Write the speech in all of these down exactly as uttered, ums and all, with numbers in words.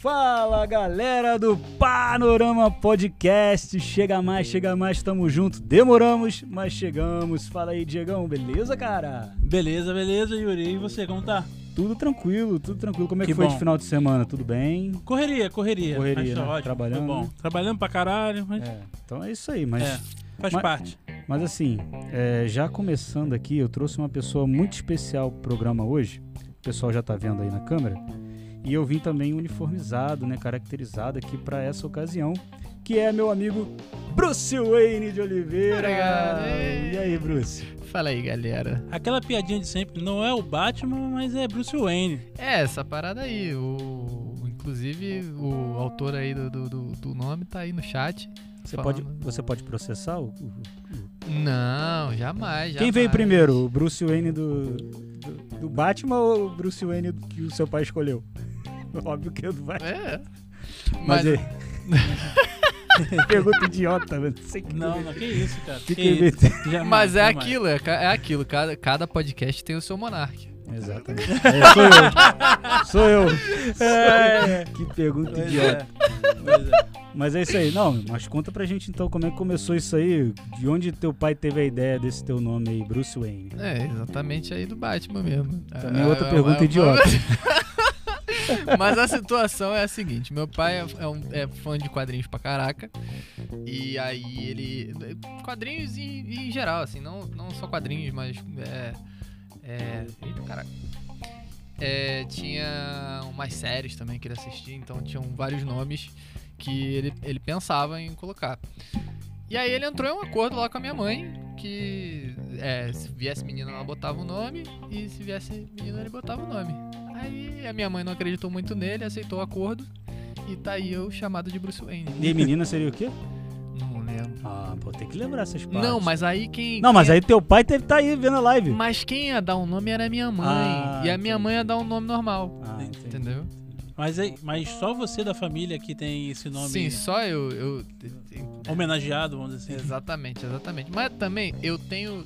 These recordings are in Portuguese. Fala galera do Panorama Podcast, chega mais, chega mais, tamo junto, demoramos, mas chegamos. Fala aí, Diegão, beleza, cara? Beleza, beleza, Yuri, e você, como tá? Tudo tranquilo, tudo tranquilo, como é que, que foi bom. De final de semana, tudo bem? Correria, correria, correria, né? Ótimo, trabalhando, bom. Trabalhando pra caralho, mas... É, então é isso aí, mas... É, faz mas, parte. Mas assim, é, já começando aqui, eu trouxe uma pessoa muito especial pro programa hoje, o pessoal já tá vendo aí na câmera. E eu vim também uniformizado, né, caracterizado aqui para essa ocasião, que é meu amigo Bruce Wayne de Oliveira. Obrigado. E aí, Bruce? Fala aí, galera. Aquela piadinha de sempre, não é o Batman, mas é Bruce Wayne. É, essa parada aí. O... Inclusive, o autor aí do, do, do nome tá aí no chat. Você, pode, você pode processar o... Não, jamais, jamais. Quem veio primeiro, o Bruce Wayne do, do, do Batman ou o Bruce Wayne que o seu pai escolheu? Óbvio que é do Batman. É. Mas, mas... é. Pergunta idiota, mano. Não, não, que isso, cara. Que que que que isso? Jamais, mas é jamais. Aquilo, é, é aquilo. Cada, cada podcast tem o seu monarca. Exatamente. É, sou eu. Sou eu. É. Que pergunta pois idiota. É. Pois é. Mas é isso aí, não, mas conta pra gente então como é que começou isso aí, de onde teu pai teve a ideia desse teu nome aí, Bruce Wayne. É, exatamente aí do Batman mesmo. Também é outra é, pergunta é, idiota. Mas a situação é a seguinte, meu pai é, um, é fã de quadrinhos pra caraca, e aí ele, quadrinhos em, em geral, assim, não, não só quadrinhos, mas é, é eita caraca. É, tinha umas séries também que ele assistia, então tinham vários nomes que ele, ele pensava em colocar. E aí ele entrou em um acordo lá com a minha mãe, que é, se viesse menina ela botava o nome, e se viesse menina ele botava o nome. Aí a minha mãe não acreditou muito nele, aceitou o acordo, e tá aí eu chamado de Bruce Wayne. E menina seria o quê? Não lembro. Ah, pô, tem que lembrar essas partes. Não, mas aí quem... Não, mas quem... aí teu pai teve, tá aí vendo a live. Mas quem ia dar um nome era a minha mãe, ah, e a minha entendi. Mãe ia dar um nome normal, ah, entendeu? Mas, é, mas só você da família que tem esse nome... Sim, só eu... eu, eu homenageado, vamos dizer assim. Exatamente, exatamente. Mas também, eu tenho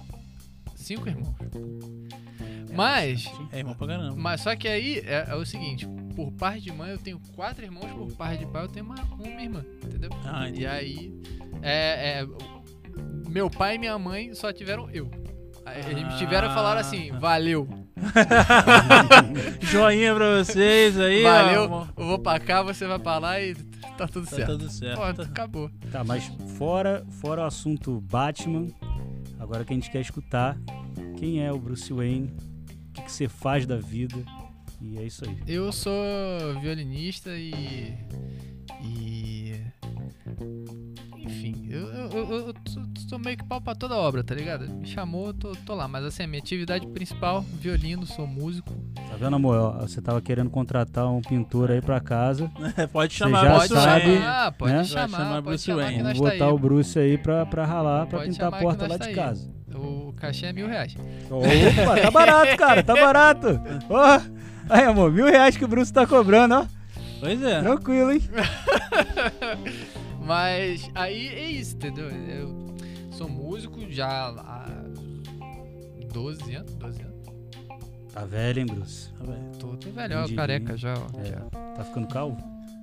cinco irmãos. É, mas... É irmão pra caramba. Mas só que aí é, é o seguinte, por parte de mãe eu tenho quatro irmãos, por parte de pai eu tenho uma, uma irmã, entendeu? Ah, entendi. E aí... É, é, meu pai e minha mãe só tiveram eu. Eles me tiveram a falar assim, valeu. Joinha pra vocês aí. Valeu, ó, eu vou pra cá, você vai pra lá e tá tudo tá certo. Tá tudo certo. Ó, acabou. Tá, mas fora, fora o assunto Batman, agora que a gente quer escutar, quem é o Bruce Wayne? O que você faz da vida? E é isso aí. Eu sou violinista e... e... enfim, eu, eu, eu, eu tô meio que pau pra toda obra, tá ligado? Me chamou, eu tô, tô lá. Mas assim, a minha atividade principal, violino, sou músico. Tá vendo, amor? Você tava querendo contratar um pintor aí pra casa. Pode chamar, pode sabe, chamar, né? Pode chamar, pode chamar. Vamos botar tá o Bruce aí pra, pra ralar, pra pode pintar a porta lá tá de aí. Casa. O cachê é mil reais. Opa, tá barato, cara, tá barato. Oh, aí, amor, mil reais que o Bruce tá cobrando, ó. Pois é. Tranquilo, hein? Mas aí é isso, entendeu? Eu sou músico já há doze anos. Tá velho, hein, Bruce? Tá velho. Tô, tô velho, ó, careca já, ó. É. Tá ficando calvo?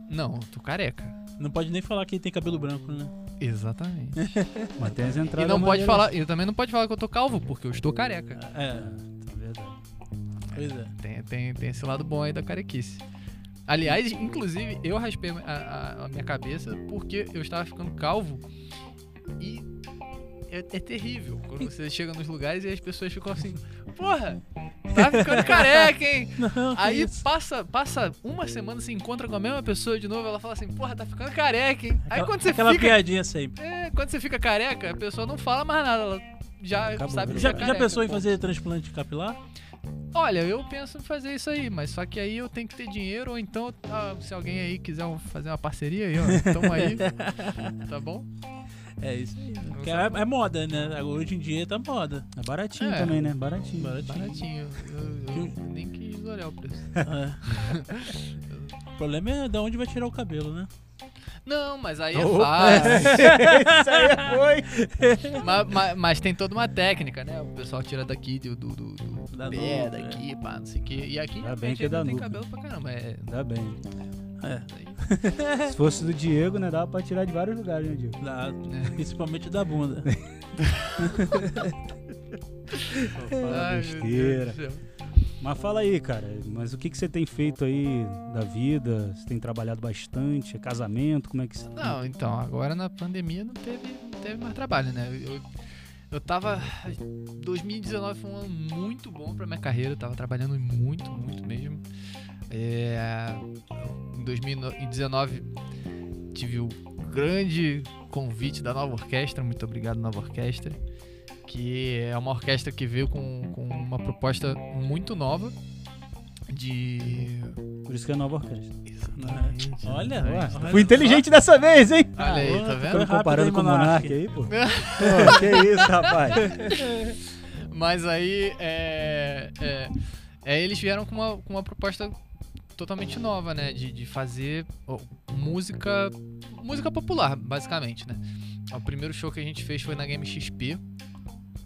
Não, tô careca. Não pode nem falar que tem cabelo branco, né? Exatamente. Mas tem as entradas. E não pode falar, eu também não pode falar que eu tô calvo, porque eu estou careca. É, é verdade. Pois é. Tem, tem, tem esse lado bom aí da carequice. Aliás, inclusive, eu raspei a, a, a minha cabeça porque eu estava ficando calvo e é, é terrível quando você chega nos lugares e as pessoas ficam assim, porra, tá ficando careca, hein? Não, aí passa, passa uma semana, se encontra com a mesma pessoa de novo, ela fala assim, porra, tá ficando careca, hein? Aí quando você aquela fica... Aquela piadinha sempre. É, quando você fica careca, a pessoa não fala mais nada, ela já acabou, sabe que já, já pensou em fazer transplante capilar? Olha, eu penso em fazer isso aí, mas só que aí eu tenho que ter dinheiro, ou então, ah, se alguém aí quiser fazer uma parceria, aí, ó, toma aí, tá bom? É isso aí. É, é moda, né? Agora hoje em dia tá moda. É baratinho é, também, né? Baratinho. Baratinho. baratinho. Eu, eu, eu nem quis olhar o preço. É. O problema é de onde vai tirar o cabelo, né? Não, mas aí é fácil. Isso aí é foi. Mas, mas, mas tem toda uma técnica, né? O pessoal tira daqui, do, do, do, do da pé, daqui, é. Pá, não sei o que. E aqui, ainda bem que tem cabelo pra caramba. É... Ainda bem. É. Aí... Se fosse do Diego, né, dava pra tirar de vários lugares, né, Diego? Dá, é. Principalmente da bunda. Só fala Ai, besteira. Mas fala aí, cara, mas o que, que você tem feito aí da vida? Você tem trabalhado bastante? É casamento? Como é que você... Não, então, agora na pandemia não teve, não teve mais trabalho, né? Eu, eu tava... dois mil e dezenove foi um ano muito bom pra minha carreira, eu tava trabalhando muito, muito mesmo. É, em dois mil e dezenove tive o grande convite da Nova Orquestra, muito obrigado, Nova Orquestra, que é uma orquestra que veio com, com uma proposta muito nova de... Por isso que é Nova Orquestra. Exatamente. Olha, olha, fui inteligente ó. dessa vez, hein? Olha aí, tá vendo? Ficando comparando com o Monark aí, pô. Pô, que isso, rapaz. Mas aí, é, é, é, eles vieram com uma, com uma proposta totalmente nova, né? De, de fazer oh, música, música popular, basicamente, né? O primeiro show que a gente fez foi na Game X P.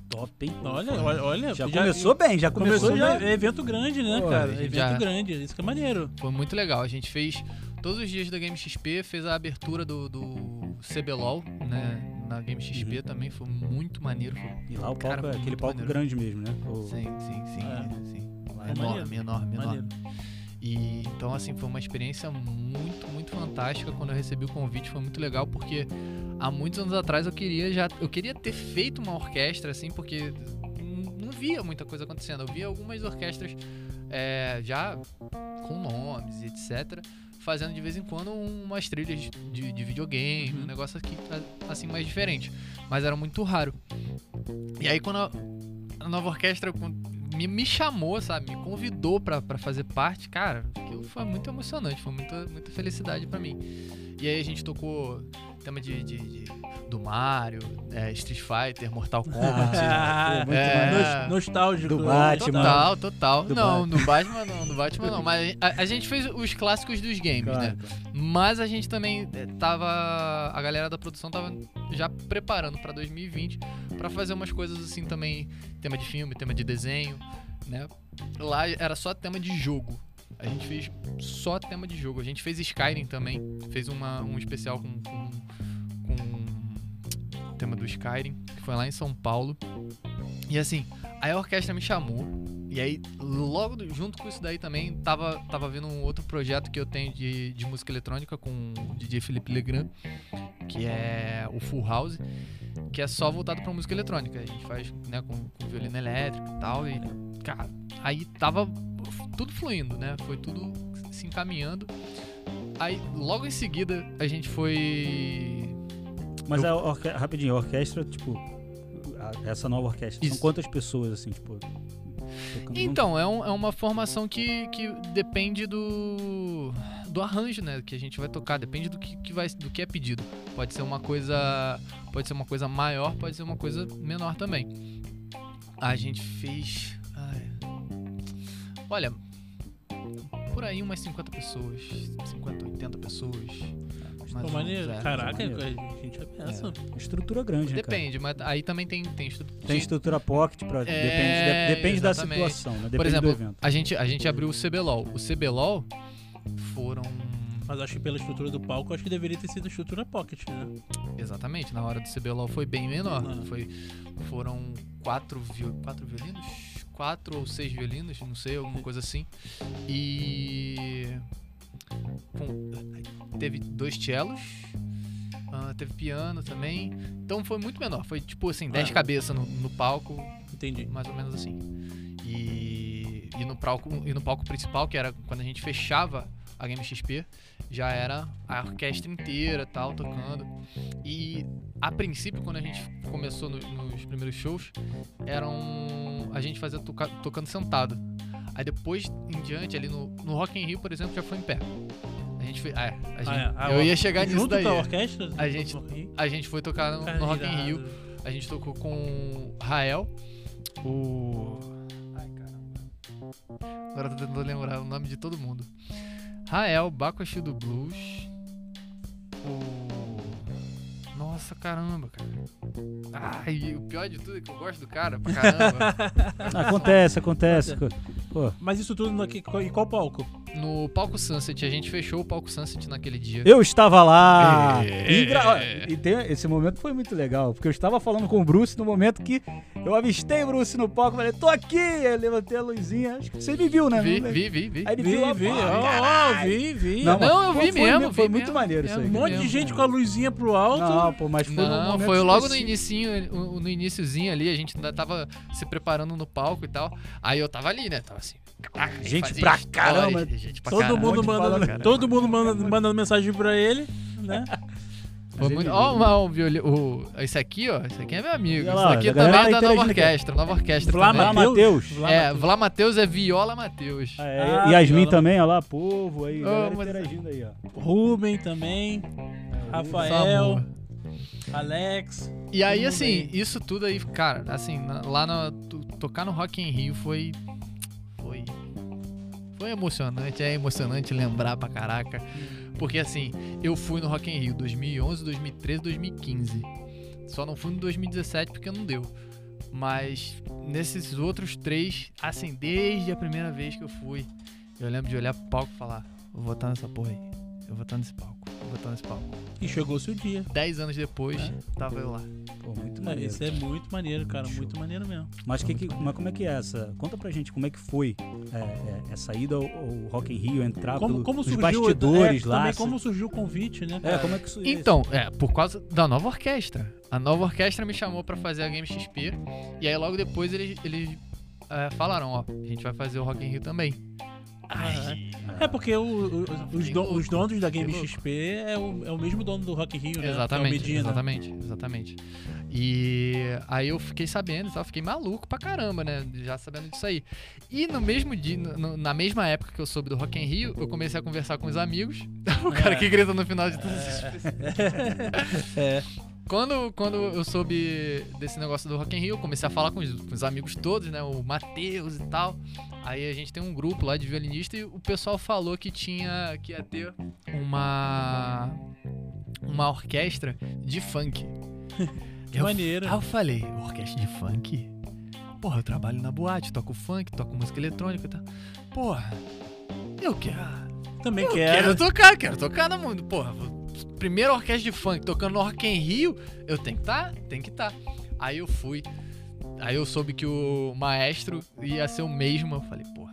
Top, hein? Olha, olha, olha. Já, já começou bem, já começou. começou já, é evento grande, né, Pô, cara? É evento já, grande, isso que é maneiro. Foi muito legal. A gente fez todos os dias da Game X P, fez a abertura do, do C B L O L, né? Na Game X P uhum. também, foi muito maneiro. Foi, e lá o palco, cara, é aquele palco maneiro. grande mesmo, né? O... Sim, sim, sim. É. sim. Lá é enorme, enorme, enorme. E então, assim, foi uma experiência muito, muito fantástica. Quando eu recebi o convite, foi muito legal, porque há muitos anos atrás eu queria já eu queria ter feito uma orquestra, assim, porque não via muita coisa acontecendo. Eu via algumas orquestras é, já com nomes, etcétera, fazendo de vez em quando umas trilhas de, de videogame, uhum. um negócio aqui, assim, mais diferente. Mas era muito raro. E aí, quando a, a Nova Orquestra... Me, me chamou, sabe? Me convidou pra, pra fazer parte, cara, aquilo foi muito emocionante, foi muita, muita felicidade pra mim. E aí a gente tocou tema de, de, de do Mario, é, Street Fighter, Mortal Kombat. Ah, é, é, nostálgico. Do Batman. Total, total. Do não, Batman. do Batman não, do Batman não. Mas a, a gente fez os clássicos dos games, claro, né? Claro. Mas a gente também tava... A galera da produção tava já preparando pra dois mil e vinte pra fazer umas coisas assim também, tema de filme, tema de desenho, né? Lá era só tema de jogo. A gente fez só tema de jogo. A gente fez Skyrim também. Fez uma, um especial com, com, com o tema do Skyrim, que foi lá em São Paulo. E assim, aí a orquestra me chamou. E aí, logo do, junto com isso daí também, tava, tava vendo um outro projeto que eu tenho de, de música eletrônica com o D J Felipe Legrand, que é o Full House, que é só voltado pra música eletrônica. A gente faz, né, com, com violino elétrico e tal. E, cara, aí tava... tudo fluindo, né? Foi tudo se encaminhando. Aí, logo em seguida, a gente foi... Mas, eu... a orque... rapidinho, a orquestra, tipo... A, essa nova orquestra, Isso. são quantas pessoas, assim, tipo... Então, é, um, é uma formação que, que depende do, do arranjo, né? Que a gente vai tocar, depende do que, que, vai, do que é pedido. Pode ser uma coisa... Pode ser uma coisa maior, pode ser uma coisa menor também. A gente fez... Ai. Olha, por aí umas cinquenta pessoas, cinquenta, oitenta pessoas. Pô, maneiro. Um, Caraca, a gente já pensa. É. Estrutura grande, né, depende, cara? Mas aí também tem... Tem, estru... tem estrutura pocket, pra... é... depende, depende da situação, né? Depende, por exemplo, do evento. A gente, a gente abriu o C B L O L. O C B L O L foram... Mas acho que pela estrutura do palco, acho que deveria ter sido estrutura pocket, né? Exatamente, na hora do C B L O L foi bem menor. Não. Foi, foram quatro, viol... quatro violinos? quatro ou seis violinos, não sei, alguma coisa assim. E com, teve dois cellos, uh, teve piano também. Então foi muito menor, foi tipo assim, dez ah. cabeças no, no palco. Entendi. Mais ou menos assim. E, e, no palco, e no palco principal, que era quando a gente fechava a Game X P, já era a orquestra inteira, tal, tocando. E a princípio, quando a gente começou no, nos primeiros shows, eram a gente fazia toca, tocando sentado. Aí depois em diante, ali no, no Rock in Rio, por exemplo, já foi em pé. A gente foi... Ah, a gente, ah, é. Eu ia chegar nisso daí. Junto com a orquestra? A gente, a gente foi tocar no, no Rock in Rio. A gente tocou com Rael, o... Ai, caramba. Agora tô tentando lembrar o nome de todo mundo. Rael, Baco Exu do Blues. O... Nossa, caramba, cara. Ai, ah, o pior de tudo é que eu gosto do cara pra caramba. Acontece, acontece. Pô. Mas isso tudo, no... e qual palco? no Palco Sunset. A gente fechou o Palco Sunset naquele dia. Eu estava lá. É. E, gra... e tem... esse momento foi muito legal, porque eu estava falando com o Bruce no momento que eu avistei o Bruce no palco. Falei, tô aqui. Eu levantei a luzinha. Acho que você me viu, né? Vi, vi, vi, vi. Aí ele viu. Vi, vi. Oh, vi, vi. Não, não eu vi mesmo. Foi, vi foi mesmo. Muito maneiro isso aí. Um monte mesmo. De gente com a luzinha pro alto. Não, pô, mas foi não, no momento foi logo no inicinho, no iniciozinho ali. A gente ainda tava se preparando no palco e tal. Aí eu tava ali, né? Tava assim. Caraca, gente pra história, caramba. Gente pra todo, caramba. Mundo mandando, fala, caramba. Todo mundo mandando, mandando mensagem pra ele, né? Ó, esse aqui, ó. Esse aqui é meu amigo. Esse aqui também é da Nova Orquestra. Nova Orquestra também. Viola Mateus. É, Viola Mateus é Viola Mateus. E Yasmin também, ó lá, povo aí. Interagindo aí, ó. Rubem também. Rafael. Alex. E aí, assim, isso tudo aí, cara, assim, lá na. Tocar no Rock in Rio foi. Foi. Foi emocionante, é emocionante lembrar pra caraca. Porque assim, eu fui no Rock in Rio dois mil e onze, dois mil e treze, dois mil e quinze. Só não fui no dois mil e dezessete porque não deu. Mas nesses outros três, assim, desde a primeira vez que eu fui, eu lembro de olhar pro palco e falar, eu vou estar nessa porra aí, eu vou estar nesse palco, eu vou estar nesse palco. E chegou o seu dia. Dez anos depois, é. Tava eu lá. Pô, muito maneiro. Isso é muito maneiro, cara. Show. Muito maneiro mesmo. Mas, que que, mas como é que é essa? Conta pra gente como é que foi é, é, essa ida ao, ao Rock in Rio, entrar como, do, como surgiu, dos bastidores é, lá. Também como surgiu o convite, né? Cara? É, como é que surgiu então, isso? É, por causa da Nova Orquestra. A Nova Orquestra me chamou pra fazer a Game X P. E aí logo depois eles, eles é, falaram, ó, a gente vai fazer o Rock in Rio também. Ai, é porque o, o, os, don, os donos da Game X P é o, é o mesmo dono do Rock in Rio, né? Exatamente, é o Medina. Exatamente, exatamente. E aí eu fiquei sabendo, eu fiquei maluco pra caramba, né? Já sabendo disso aí. E no mesmo dia, no, na mesma época que eu soube do Rock in Rio, eu comecei a conversar com os amigos. O cara é. Que grita no final de tudo isso. É. Quando, quando eu soube desse negócio do Rock in Rio, eu comecei a falar com os, com os amigos todos, né? O Matheus e tal. Aí a gente tem um grupo lá de violinista e o pessoal falou que tinha que ia ter uma uma orquestra de funk. Que maneiro. Aí eu falei, orquestra de funk? Porra, eu trabalho na boate, toco funk, toco música eletrônica e tal. Porra, eu quero. Também eu quero. Quero tocar, quero tocar no mundo. Porra, vou... Primeiro orquestra de funk tocando no Rock in Rio, eu tenho que estar, tá, tem que estar. Tá. Aí eu fui, aí eu soube que o maestro ia ser o mesmo, eu falei, porra,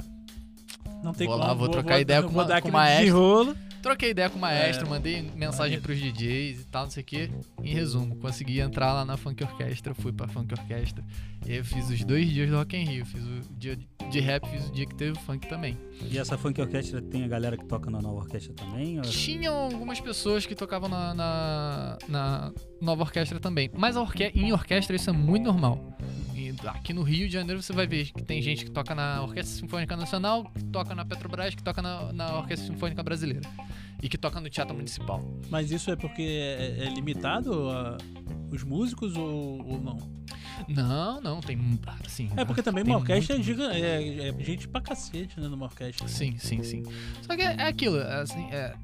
não tem vou como, lá, vou, vou trocar vou, ideia vou, com, vou dar com o maestro. Rolo. Troquei ideia com o maestro, é, mandei mensagem pros D Js e tal, não sei o que. Em resumo, consegui entrar lá na funk orquestra, fui pra funk orquestra. E aí eu fiz os dois dias do Rock in Rio, fiz o dia de rap, fiz o dia que teve funk também. E essa funk orquestra tem a galera que toca na Nova Orquestra também? Ou... Tinham algumas pessoas que tocavam na, na, na Nova Orquestra também. Mas a orque... em orquestra isso é muito normal. E aqui no Rio de Janeiro você vai ver que tem gente que toca na Orquestra Sinfônica Nacional, que toca na Petrobras, que toca na, na Orquestra Sinfônica Brasileira. E que toca no Teatro Municipal. Mas isso é porque é, é limitado a os músicos ou, ou não? Não, não, tem assim. É porque também uma orquestra muito... é, é gente pra cacete, né, numa orquestra. Sim, sim, sim. Só que é, é aquilo, assim, é,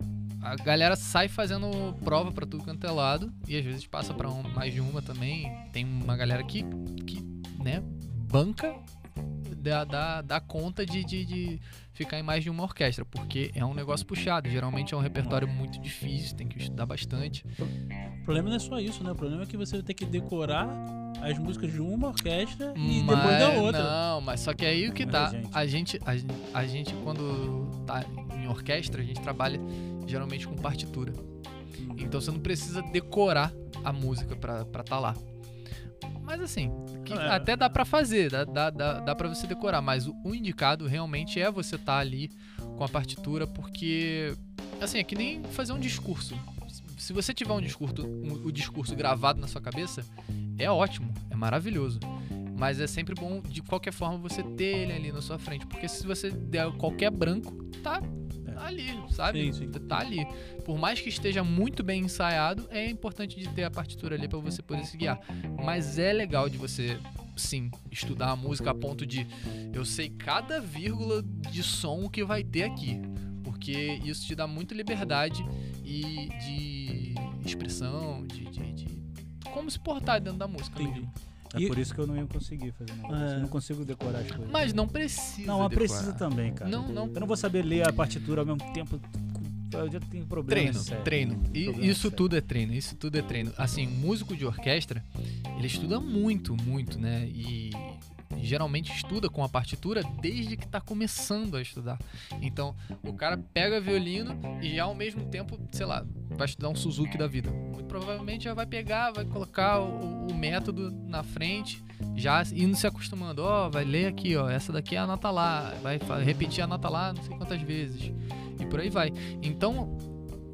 a galera sai fazendo prova pra tudo quanto é lado e às vezes passa pra um, mais de uma também. Tem uma galera que, que né, banca... Dá, dá, dá conta de, de, de ficar em mais de uma orquestra, porque é um negócio puxado, geralmente é um repertório muito difícil, tem que estudar bastante. O problema não é só isso, né? O problema é que você vai ter que decorar as músicas de uma orquestra e mas, depois da outra. Não, mas só que aí o que dá, a gente, a gente, a gente quando tá em orquestra, a gente trabalha geralmente com partitura. Então você não precisa decorar a música pra estar tá lá. Mas assim, que é. Até dá pra fazer, dá, dá, dá, dá pra você decorar, mas o, o indicado realmente é você estar tá ali com a partitura, porque, assim, é que nem fazer um discurso. Se você tiver um discurso, um, o discurso gravado na sua cabeça, é ótimo, é maravilhoso. Mas é sempre bom, de qualquer forma, você ter ele ali na sua frente, porque se você der qualquer branco, tá... Tá ali, sabe? Sim, sim. Tá ali. Por mais que esteja muito bem ensaiado, é importante de ter a partitura ali pra você poder se guiar. Mas é legal de você, sim, estudar a música a ponto de... Eu sei cada vírgula de som que vai ter aqui. Porque isso te dá muita liberdade e de expressão, de, de, de como se portar dentro da música. Entendi. Mesmo. É e... por isso que eu não ia conseguir fazer nada. É. Eu não consigo decorar as coisas. Mas não precisa. Não, mas precisa também, cara. Não, não. Eu não vou saber ler a partitura ao mesmo tempo. Eu já tenho problemas. Treino, treino. E isso tudo é treino, isso tudo é treino. Assim, músico de orquestra, ele estuda muito, muito, né? E geralmente estuda com a partitura desde que tá começando a estudar. Então, o cara pega violino e já ao mesmo tempo, sei lá, vai estudar um Suzuki da vida. Muito provavelmente já vai pegar, vai colocar o, o método na frente, já indo se acostumando. Ó, oh, vai ler aqui, ó, essa daqui é a nota lá, vai repetir a nota lá não sei quantas vezes. E por aí vai. Então,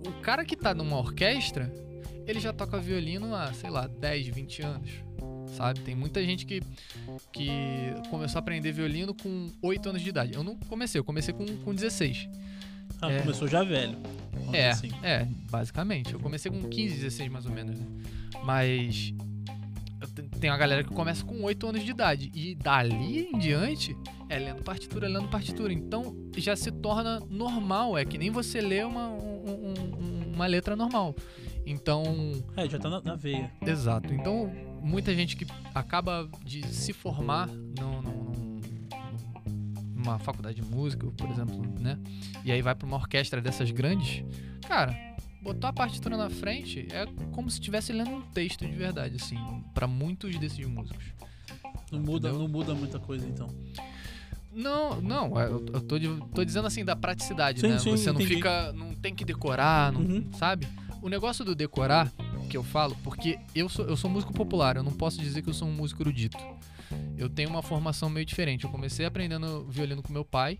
o cara que tá numa orquestra, ele já toca violino há, sei lá, dez, vinte anos, sabe? Tem muita gente que, que começou a aprender violino com oito anos de idade. Eu não comecei, eu comecei com, com dezesseis. Ah, é, começou já velho. É, assim. é, basicamente. Eu comecei com quinze, dezesseis mais ou menos, né? Mas tem uma galera que começa com oito anos de idade e dali em diante é lendo partitura, é lendo partitura. Então já se torna normal, é que nem você lê uma, um, um, uma letra normal. Então... É, já tá na, na veia. Exato. Então muita gente que acaba de se formar no, no, numa faculdade de música, por exemplo, né? E aí vai pra uma orquestra dessas grandes, cara... Botou a partitura na frente é como se estivesse lendo um texto de verdade, assim, pra muitos desses músicos. Não muda, não muda muita coisa, então. Não, não, eu, eu tô, tô dizendo assim, da praticidade, sim, né? Sim, você não entendi. Fica, não tem que decorar, não, uhum. sabe? O negócio do decorar, que eu falo, porque eu sou, eu sou músico popular, eu não posso dizer que eu sou um músico erudito. Eu tenho uma formação meio diferente. Eu comecei aprendendo violino com meu pai,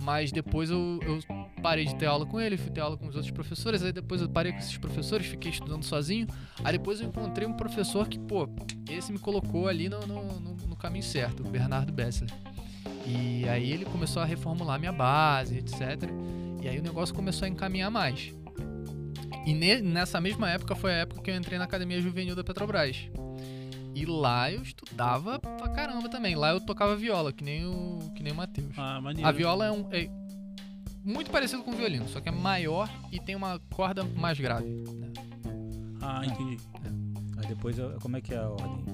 mas depois eu, eu parei de ter aula com ele, fui ter aula com os outros professores, aí depois eu parei com esses professores, fiquei estudando sozinho, aí depois eu encontrei um professor que, pô, esse me colocou ali no, no, no caminho certo, o Bernardo Bessler. E aí ele começou a reformular minha base, etcétera. E aí o negócio começou a encaminhar mais. E ne, nessa mesma época foi a época que eu entrei na Academia Juvenil da Petrobras. E lá eu estudava pra caramba também. Lá eu tocava viola, que nem o, que nem o Matheus. Ah, maneiro. A viola é, um, é muito parecido com o violino, só que é maior e tem uma corda mais grave. Né? Ah, entendi. É. Aí depois, como é que é a ordem?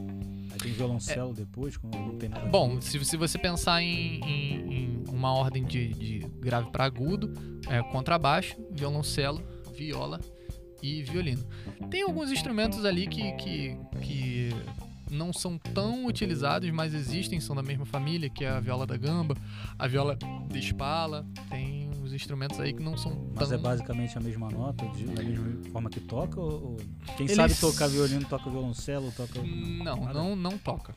Aí tem violoncelo é. depois? Como não tem nada Bom, se, se você pensar em, em, em uma ordem de, de grave pra agudo, é contrabaixo, violoncelo, viola e violino. Tem alguns instrumentos ali que... que, que não são tão utilizados, mas existem, são da mesma família, que é a viola da gamba, a viola de espala, tem uns instrumentos aí que não são tão... Mas é basicamente a mesma nota, de, da mesma forma que toca? Ou, quem Eles... sabe tocar violino, toca violoncelo, toca... Não, não, não toca.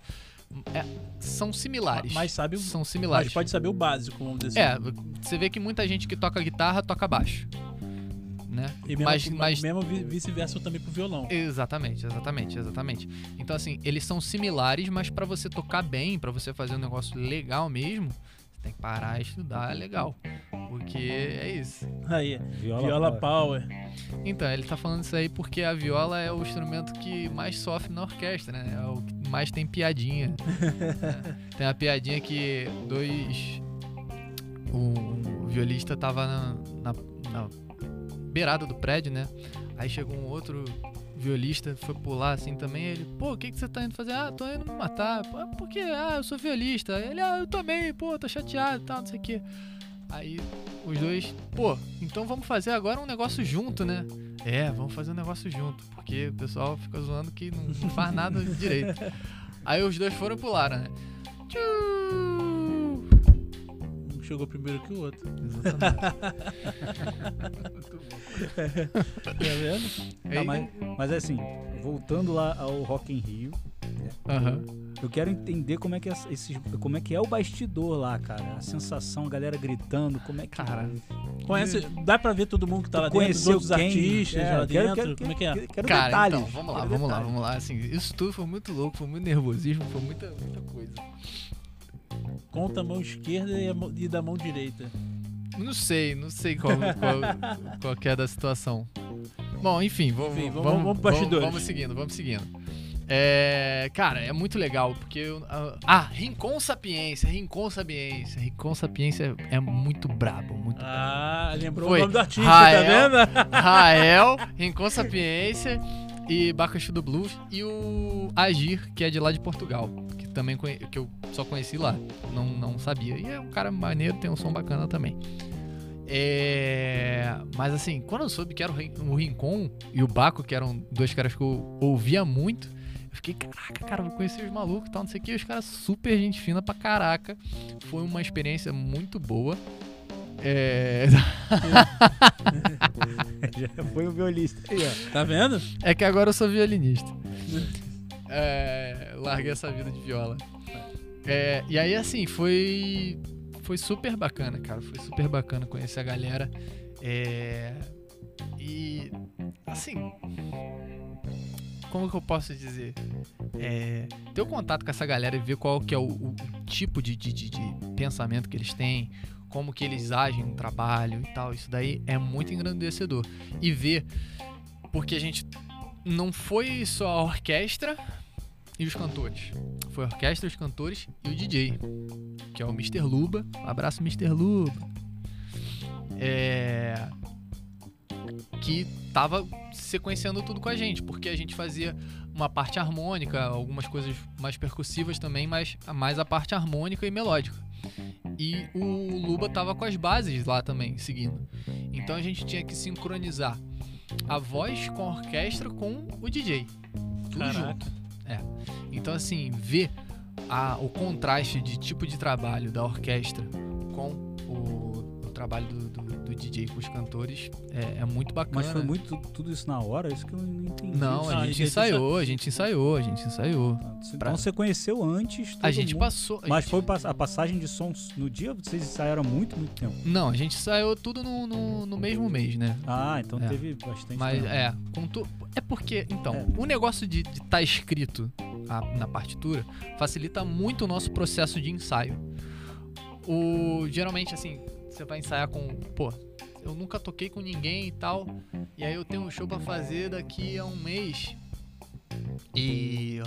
É, são similares. Mas sabe o... São similares. Mas pode saber o básico, vamos dizer assim. É, você vê que muita gente que toca guitarra toca baixo. Né? E mesmo, mas, mas... mesmo vice-versa também pro violão. Exatamente, exatamente, exatamente. Então assim, eles são similares, mas pra você tocar bem, pra você fazer um negócio legal mesmo, você tem que parar e estudar, é legal. Porque é isso. Aí, viola, viola power. power. Então, ele tá falando isso aí porque a viola é o instrumento que mais sofre na orquestra, né? É o que mais tem piadinha. Né? Tem a piadinha que dois... O, o violista tava na... na, na beirada do prédio, né? Aí chegou um outro violista, foi pular assim também, ele, pô, o que que você tá indo fazer? Ah, tô indo me matar. Por quê? Ah, eu sou violista. Ele, ah, eu também, pô, tô chateado e tal, não sei o quê. Aí os dois, pô, então vamos fazer agora um negócio junto, né? É, vamos fazer um negócio junto, porque o pessoal fica zoando que não faz nada direito. Aí os dois foram pular, né? Tchau! Chegou primeiro que o outro. Exatamente. Tá vendo? Não, mas, mas é assim, voltando lá ao Rock in Rio, né? Uhum. Eu quero entender como é, que é esse, como é que é o bastidor lá, cara. A sensação, a galera gritando, como é que... Cara, conhece, dá pra ver todo mundo que tá lá dentro, todos os artistas é, lá quero, dentro, quero, como é que é? Quero cara, detalhes. Então, vamos lá, vamos detalhes. lá, vamos lá. Assim, isso tudo foi muito louco, foi muito nervosismo, foi muita, muita coisa. Conta a mão esquerda e, a mão, e da mão direita. Não sei, não sei qual, qual, qual que é da situação. Bom, enfim, vou, enfim vamos, vamos, vamos, vamos, vamos, vamos seguindo, vamos seguindo. É, cara, é muito legal, porque... Eu, ah, Rincon Sapiência, Rincon Sapiência, Rincon Sapiência é muito brabo, muito ah, brabo. Ah, lembrou Foi. o nome do artista, Rael, tá vendo? Rael, Rincon Sapiência... e Baco Exu do Blues, e o Agir, que é de lá de Portugal, que também conhe... que eu só conheci lá, não, não sabia. E é um cara maneiro, tem um som bacana também. É... Mas assim, quando eu soube que era o Rincon e o Baco, que eram dois caras que eu ouvia muito, eu fiquei, caraca, cara, vou conhecer os malucos e tal, não sei o que. Os caras super gente fina pra caraca. Foi uma experiência muito boa. É... Já foi um violista aí, ó. Tá vendo? É que agora eu sou violinista. É... Larguei essa vida de viola. É... E aí, assim, foi... Foi super bacana, cara. Foi super bacana conhecer a galera. É... E... Assim... Como que eu posso dizer? É, ter um contato com essa galera e ver qual que é o, o tipo de, de, de, de pensamento que eles têm, como que eles agem no trabalho e tal, isso daí é muito engrandecedor. E ver, porque a gente não foi só a orquestra e os cantores, foi a orquestra, os cantores e o D J, que é o mister Luba. Um abraço, mister Luba. É... que tava sequenciando tudo com a gente, porque a gente fazia uma parte harmônica, algumas coisas mais percussivas também, mas mais a parte harmônica e melódica. E o Luba tava com as bases lá também, seguindo. Então a gente tinha que sincronizar a voz com a orquestra com o D J. Tudo Caraca. Junto. É. Então assim, ver a, o contraste de tipo de trabalho da orquestra com o, o trabalho do, do do D J com os cantores, é, é muito bacana. Mas foi muito tudo isso na hora? Isso que eu não entendi. Não, a, ah, gente, a, ensaiou, gente... a gente ensaiou, a gente ensaiou, a gente ensaiou. Então pra... você conheceu antes todo A gente mundo. Passou... A Mas gente... foi a passagem de sons no dia? Vocês ensaiaram muito, muito tempo? Não, a gente ensaiou tudo no, no, no mesmo mês, né? Ah, então é. Teve bastante Mas, tempo. É, tu... é porque, então, é. o negócio de estar tá escrito a, na partitura facilita muito o nosso processo de ensaio. O, geralmente, assim... Você vai ensaiar com... Pô, eu nunca toquei com ninguém e tal. E aí eu tenho um show pra fazer daqui a um mês. E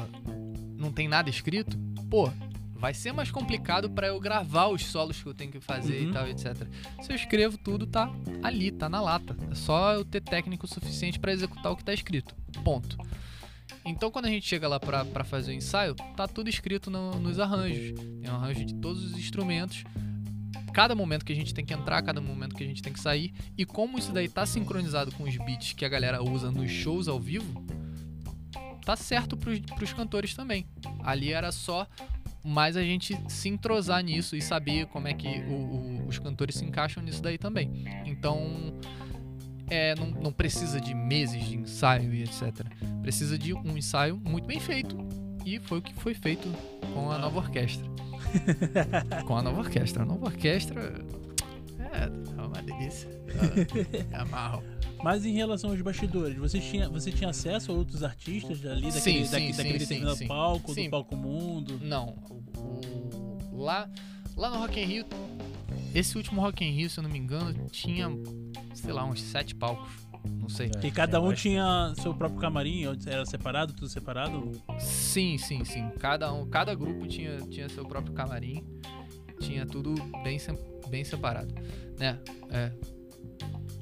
não tem nada escrito. Pô, vai ser mais complicado pra eu gravar os solos que eu tenho que fazer uhum. e tal, etcétera. Se eu escrevo tudo, tá ali, tá na lata. É só eu ter técnico suficiente pra executar o que tá escrito. Ponto. Então quando a gente chega lá pra, pra fazer o ensaio, tá tudo escrito no, nos arranjos. Tem um arranjo de todos os instrumentos. Cada momento que a gente tem que entrar, cada momento que a gente tem que sair. E como isso daí tá sincronizado com os beats que a galera usa nos shows ao vivo, tá certo pros, pros cantores também. Ali era só mais a gente se entrosar nisso e saber como é que o, o, os cantores se encaixam nisso daí também. Então, é, não, não precisa de meses de ensaio e etcétera. Precisa de um ensaio muito bem feito. E foi o que foi feito com a Nova Orquestra. Com a Nova Orquestra. A Nova Orquestra é, é uma delícia. É, é amarro. Mas em relação aos bastidores, você tinha, você tinha acesso a outros artistas ali daquele, sim, sim, daquele, sim, daquele sim, determinado sim, palco, sim. do palco mundo? Não. Lá, lá no Rock in Rio, esse último Rock in Rio, se eu não me engano, tinha, sei lá, uns sete palcos. Não sei. É, e cada um tinha seu próprio camarim, era separado, tudo separado? Sim, sim, sim. Cada, um, cada grupo tinha, tinha seu próprio camarim, tinha tudo bem, bem separado, né? É.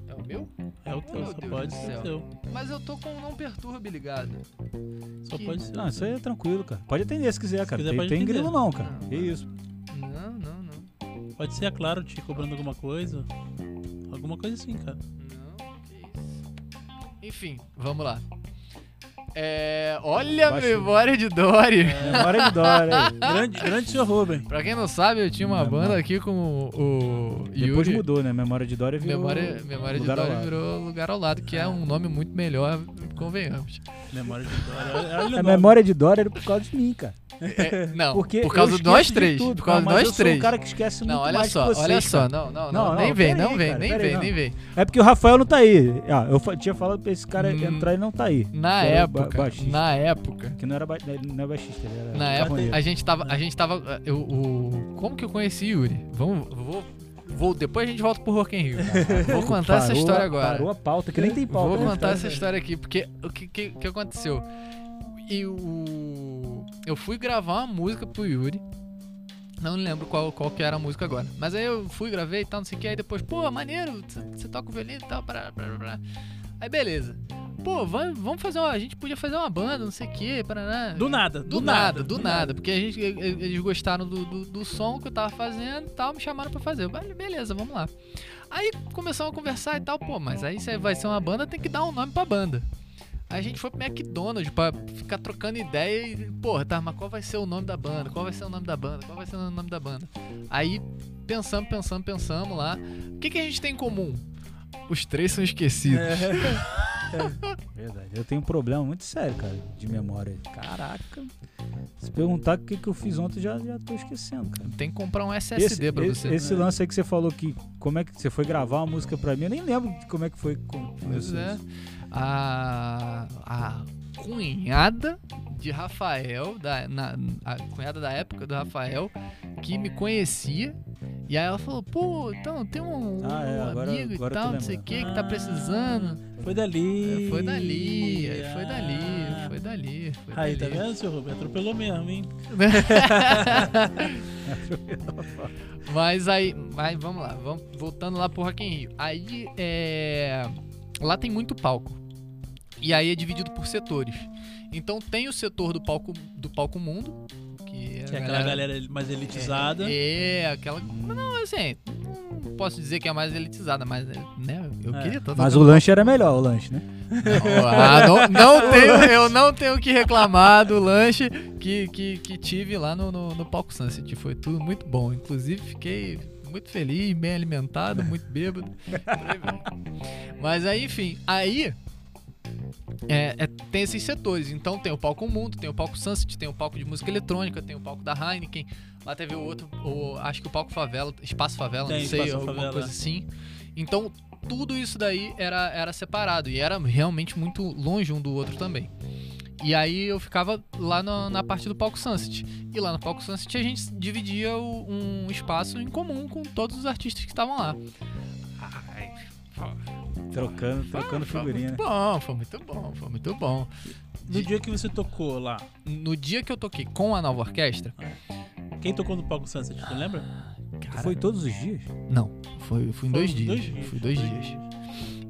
É o meu? É o teu, oh, só Deus pode ser o teu. Mas eu tô com não perturbe ligado. Só que... pode ser. Não, isso aí é tranquilo, cara. Pode atender se quiser, cara. Se quiser, tem tem grilo não, cara. Não, que isso? Não, não, não. Pode ser, é claro, te cobrando alguma coisa. Alguma coisa assim, cara. Enfim, vamos lá. É, olha a memória de Dory. É, memória de Dory. grande, grande senhor Rubem. Pra quem não sabe, eu tinha uma memória. Banda aqui com o, o Yuri. Depois mudou, né? Memória de Dory virou Memória, memória de Dory virou Lugar ao Lado, que é um nome muito melhor, convenhamos. Memória de Dory. Olha, olha a memória de Dory era por causa de mim, cara. É, não, Porque por causa de nós três. Tudo, por causa de nós três. Sou um cara que esquece muito. Não, olha mais só, vocês, olha só. Não, não, não, não. Nem vem, não vem, nem vem, cara, nem vem. É porque o Rafael não tá aí. Ah, eu tinha falado pra esse cara hum, entrar e não tá aí. Na que época. Baixista, na época. Que não era, ba não era baixista, ele era. Na época, a gente tava. A gente tava eu, o, como que eu conheci Yuri? Vamos. Vou, vou, depois a gente volta pro Rock in Rio. Vou contar essa história agora. Parou a pauta, que nem tem pauta. Vou contar essa história aqui, porque o que, que, que aconteceu? E o... Eu fui gravar uma música pro Yuri. Não lembro qual, qual que era a música agora. Mas aí eu fui, gravei e tal, não sei o que. Aí depois, pô, maneiro, você toca o violino e tal. Blá, blá, blá. Aí beleza. pô, vai, vamos fazer uma, a gente podia fazer uma banda, não sei o que, paraná. Do nada, do, do nada, nada, do nada, nada. Porque a gente, eles gostaram do, do, do som que eu tava fazendo e tal, me chamaram pra fazer. Eu falei, beleza, vamos lá. Aí começamos a conversar e tal, pô, mas aí você vai ser uma banda, tem que dar um nome pra banda. Aí a gente foi pro McDonald's pra ficar trocando ideia e, porra, tá, mas qual vai ser o nome da banda? Qual vai ser o nome da banda? Qual vai ser o nome da banda? Aí pensamos, pensamos, pensamos lá. O que, que a gente tem em comum? Os três são esquecidos. É. Verdade, eu tenho um problema muito sério, cara, de memória. Caraca, se perguntar o que, que eu fiz ontem, já, já tô esquecendo, cara. Tem que comprar um S S D esse, pra esse, você. Esse né? lance aí que você falou que, como é que você foi gravar uma música pra mim, eu nem lembro como é que foi. Com, pois é, a, a cunhada de Rafael, da, na, a cunhada da época do Rafael, que me conhecia. E aí ela falou, pô, então tem um, ah, é, um agora, amigo agora e tal, não sei o que, que tá precisando. Foi dali. É, foi dali, ah. foi dali, foi dali, foi aí, dali. Aí, tá vendo, seu Roberto? Atropelou mesmo, hein? Mas aí, mas vamos lá, vamos, voltando lá pro Rock in Rio. Aí, é, lá tem muito palco. E aí é dividido por setores. Então tem o setor do palco, do palco mundo, que é aquela galera, galera mais elitizada. É, é aquela... Não, assim, não posso dizer que é mais elitizada, mas, né, eu é. queria... Mas o lanche era melhor, o lanche, né? Não, ah, não, não tenho, eu não tenho o que reclamar do lanche que, que, que tive lá no, no, no Palco Sunset. Foi tudo muito bom. Inclusive, fiquei muito feliz, bem alimentado, muito bêbado. Mas aí, enfim, aí... É, é, tem esses setores, então tem o palco Mundo, tem o palco Sunset, tem o palco de música eletrônica, tem o palco da Heineken, lá teve o outro, o, acho que o palco Favela, Espaço Favela, tem, não sei, alguma favela. coisa assim. Então tudo isso daí era, era separado e era realmente muito longe um do outro também. E aí eu ficava lá na, na parte do palco Sunset. E lá no palco Sunset a gente dividia o, um espaço em comum com todos os artistas que estavam lá. Ai, Trocando, trocando ah, figurinha. Foi muito bom, foi muito bom, foi muito bom. No dia que você tocou lá? No dia que eu toquei com a Nova Orquestra. Quem tocou no Palco Sunset, você lembra? Cara, foi todos os dias? Não, foi, foi em dois, dois dias. dias. Foi dois, dois dias. dias.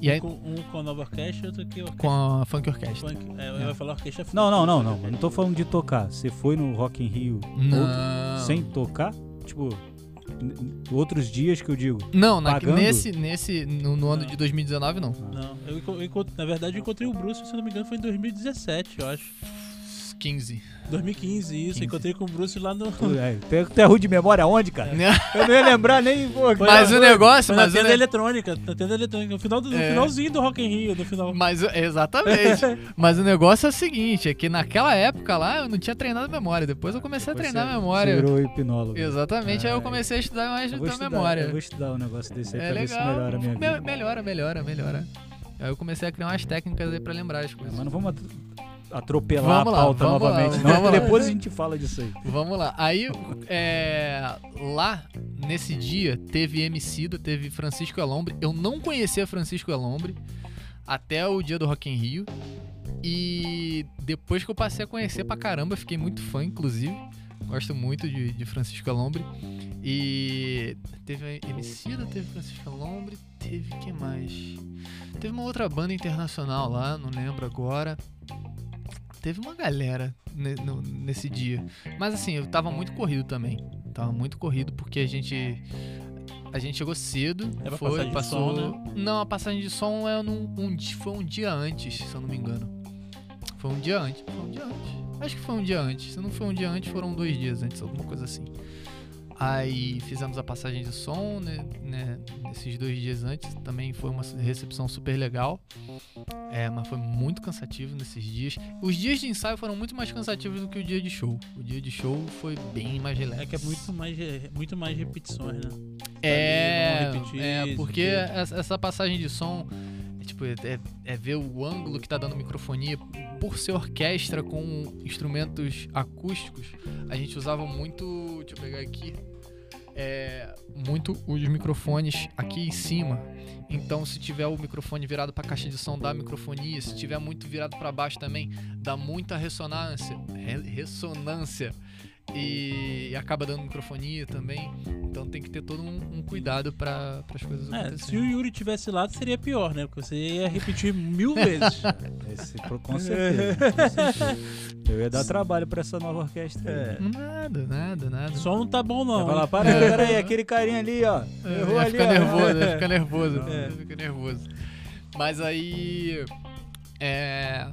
E aí, um com a Nova Orquestra e outro que orquestra. Com a Funk Orquestra. Funk, é, eu é. ia falar orquestra funk. Não, não, não, não. Eu não tô falando de tocar. Você foi no Rock in Rio outro, sem tocar? Tipo... Outros dias que eu digo. Não, na, nesse, nesse no, no ano não. de dois mil e dezenove não. Não, eu, eu, na verdade eu encontrei o Bruce, se não me engano, foi em dois mil e dezessete, eu acho. quinze. dois mil e quinze, isso. quinze. Encontrei com o Bruce lá no... É, tem, tem a ruim de memória onde, cara? É. Eu não ia lembrar nem... Pô, mas o negócio... Mas na tenda ne... eletrônica, na tenda eletrônica, no, final do, no é. finalzinho do Rock in Rio, no final. Mas, exatamente. Mas o negócio é o seguinte, é que naquela época lá eu não tinha treinado memória, depois eu comecei depois a treinar a memória. Você virou hipnólogo. Exatamente, é. aí eu comecei a estudar mais da estudar, memória. Eu vou estudar um negócio desse aí é pra legal. ver se melhora a minha vida. Melhora, melhora, melhora. Aí eu comecei a criar umas técnicas aí pra lembrar as coisas. É, mas não vamos... atropelar vamos a pauta lá, novamente. Lá, Não, depois lá. a gente fala disso aí. Vamos lá. Aí, é, lá, nesse dia, teve Emicida, teve Francisco el Hombre. Eu não conhecia Francisco el Hombre até o dia do Rock in Rio. E depois que eu passei a conhecer pra caramba, fiquei muito fã, inclusive. Gosto muito de, de Francisco el Hombre. E teve Emicida, teve Francisco el Hombre, teve que mais? Teve uma outra banda internacional lá, não lembro agora. Teve uma galera nesse dia. Mas assim, eu tava muito corrido também. Tava muito corrido porque a gente... A gente chegou cedo. Era foi, passagem passou... de som, né? Não, a passagem de som é num, um, foi um dia antes, se eu não me engano. Foi um dia antes. Foi um dia antes. Acho que foi um dia antes. Se não foi um dia antes, foram dois dias antes, alguma coisa assim. Aí fizemos a passagem de som, né? né nesses dois dias antes. Também foi uma recepção super legal. É, mas foi muito cansativo nesses dias. Os dias de ensaio foram muito mais cansativos do que o dia de show. O dia de show foi bem mais relax. É que é muito mais, muito mais repetições, né? É, repetir, é porque essa passagem de som... Tipo, é, é ver o ângulo que tá dando microfonia. Por ser orquestra com instrumentos acústicos, a gente usava muito... Deixa eu pegar aqui. É, muito os microfones aqui em cima. Então, se tiver o microfone virado pra caixa de som, dá microfonia. Se tiver muito virado pra baixo também, dá muita ressonância. Re- ressonância. e acaba dando microfonia também. Então tem que ter todo um, um cuidado para as coisas é, acontecerem. Se o Yuri tivesse lá, seria pior, né? Porque você ia repetir mil vezes. Esse, com certeza. Com certeza. Eu ia dar trabalho para essa nova orquestra. É. Nada, nada, nada. Só não tá bom, não. Vai lá, para, é. Peraí, aquele carinha ali, ó. É, errou ali, fica ó. Nervoso, é. Fica nervoso, é. Fica nervoso. Mas aí... É...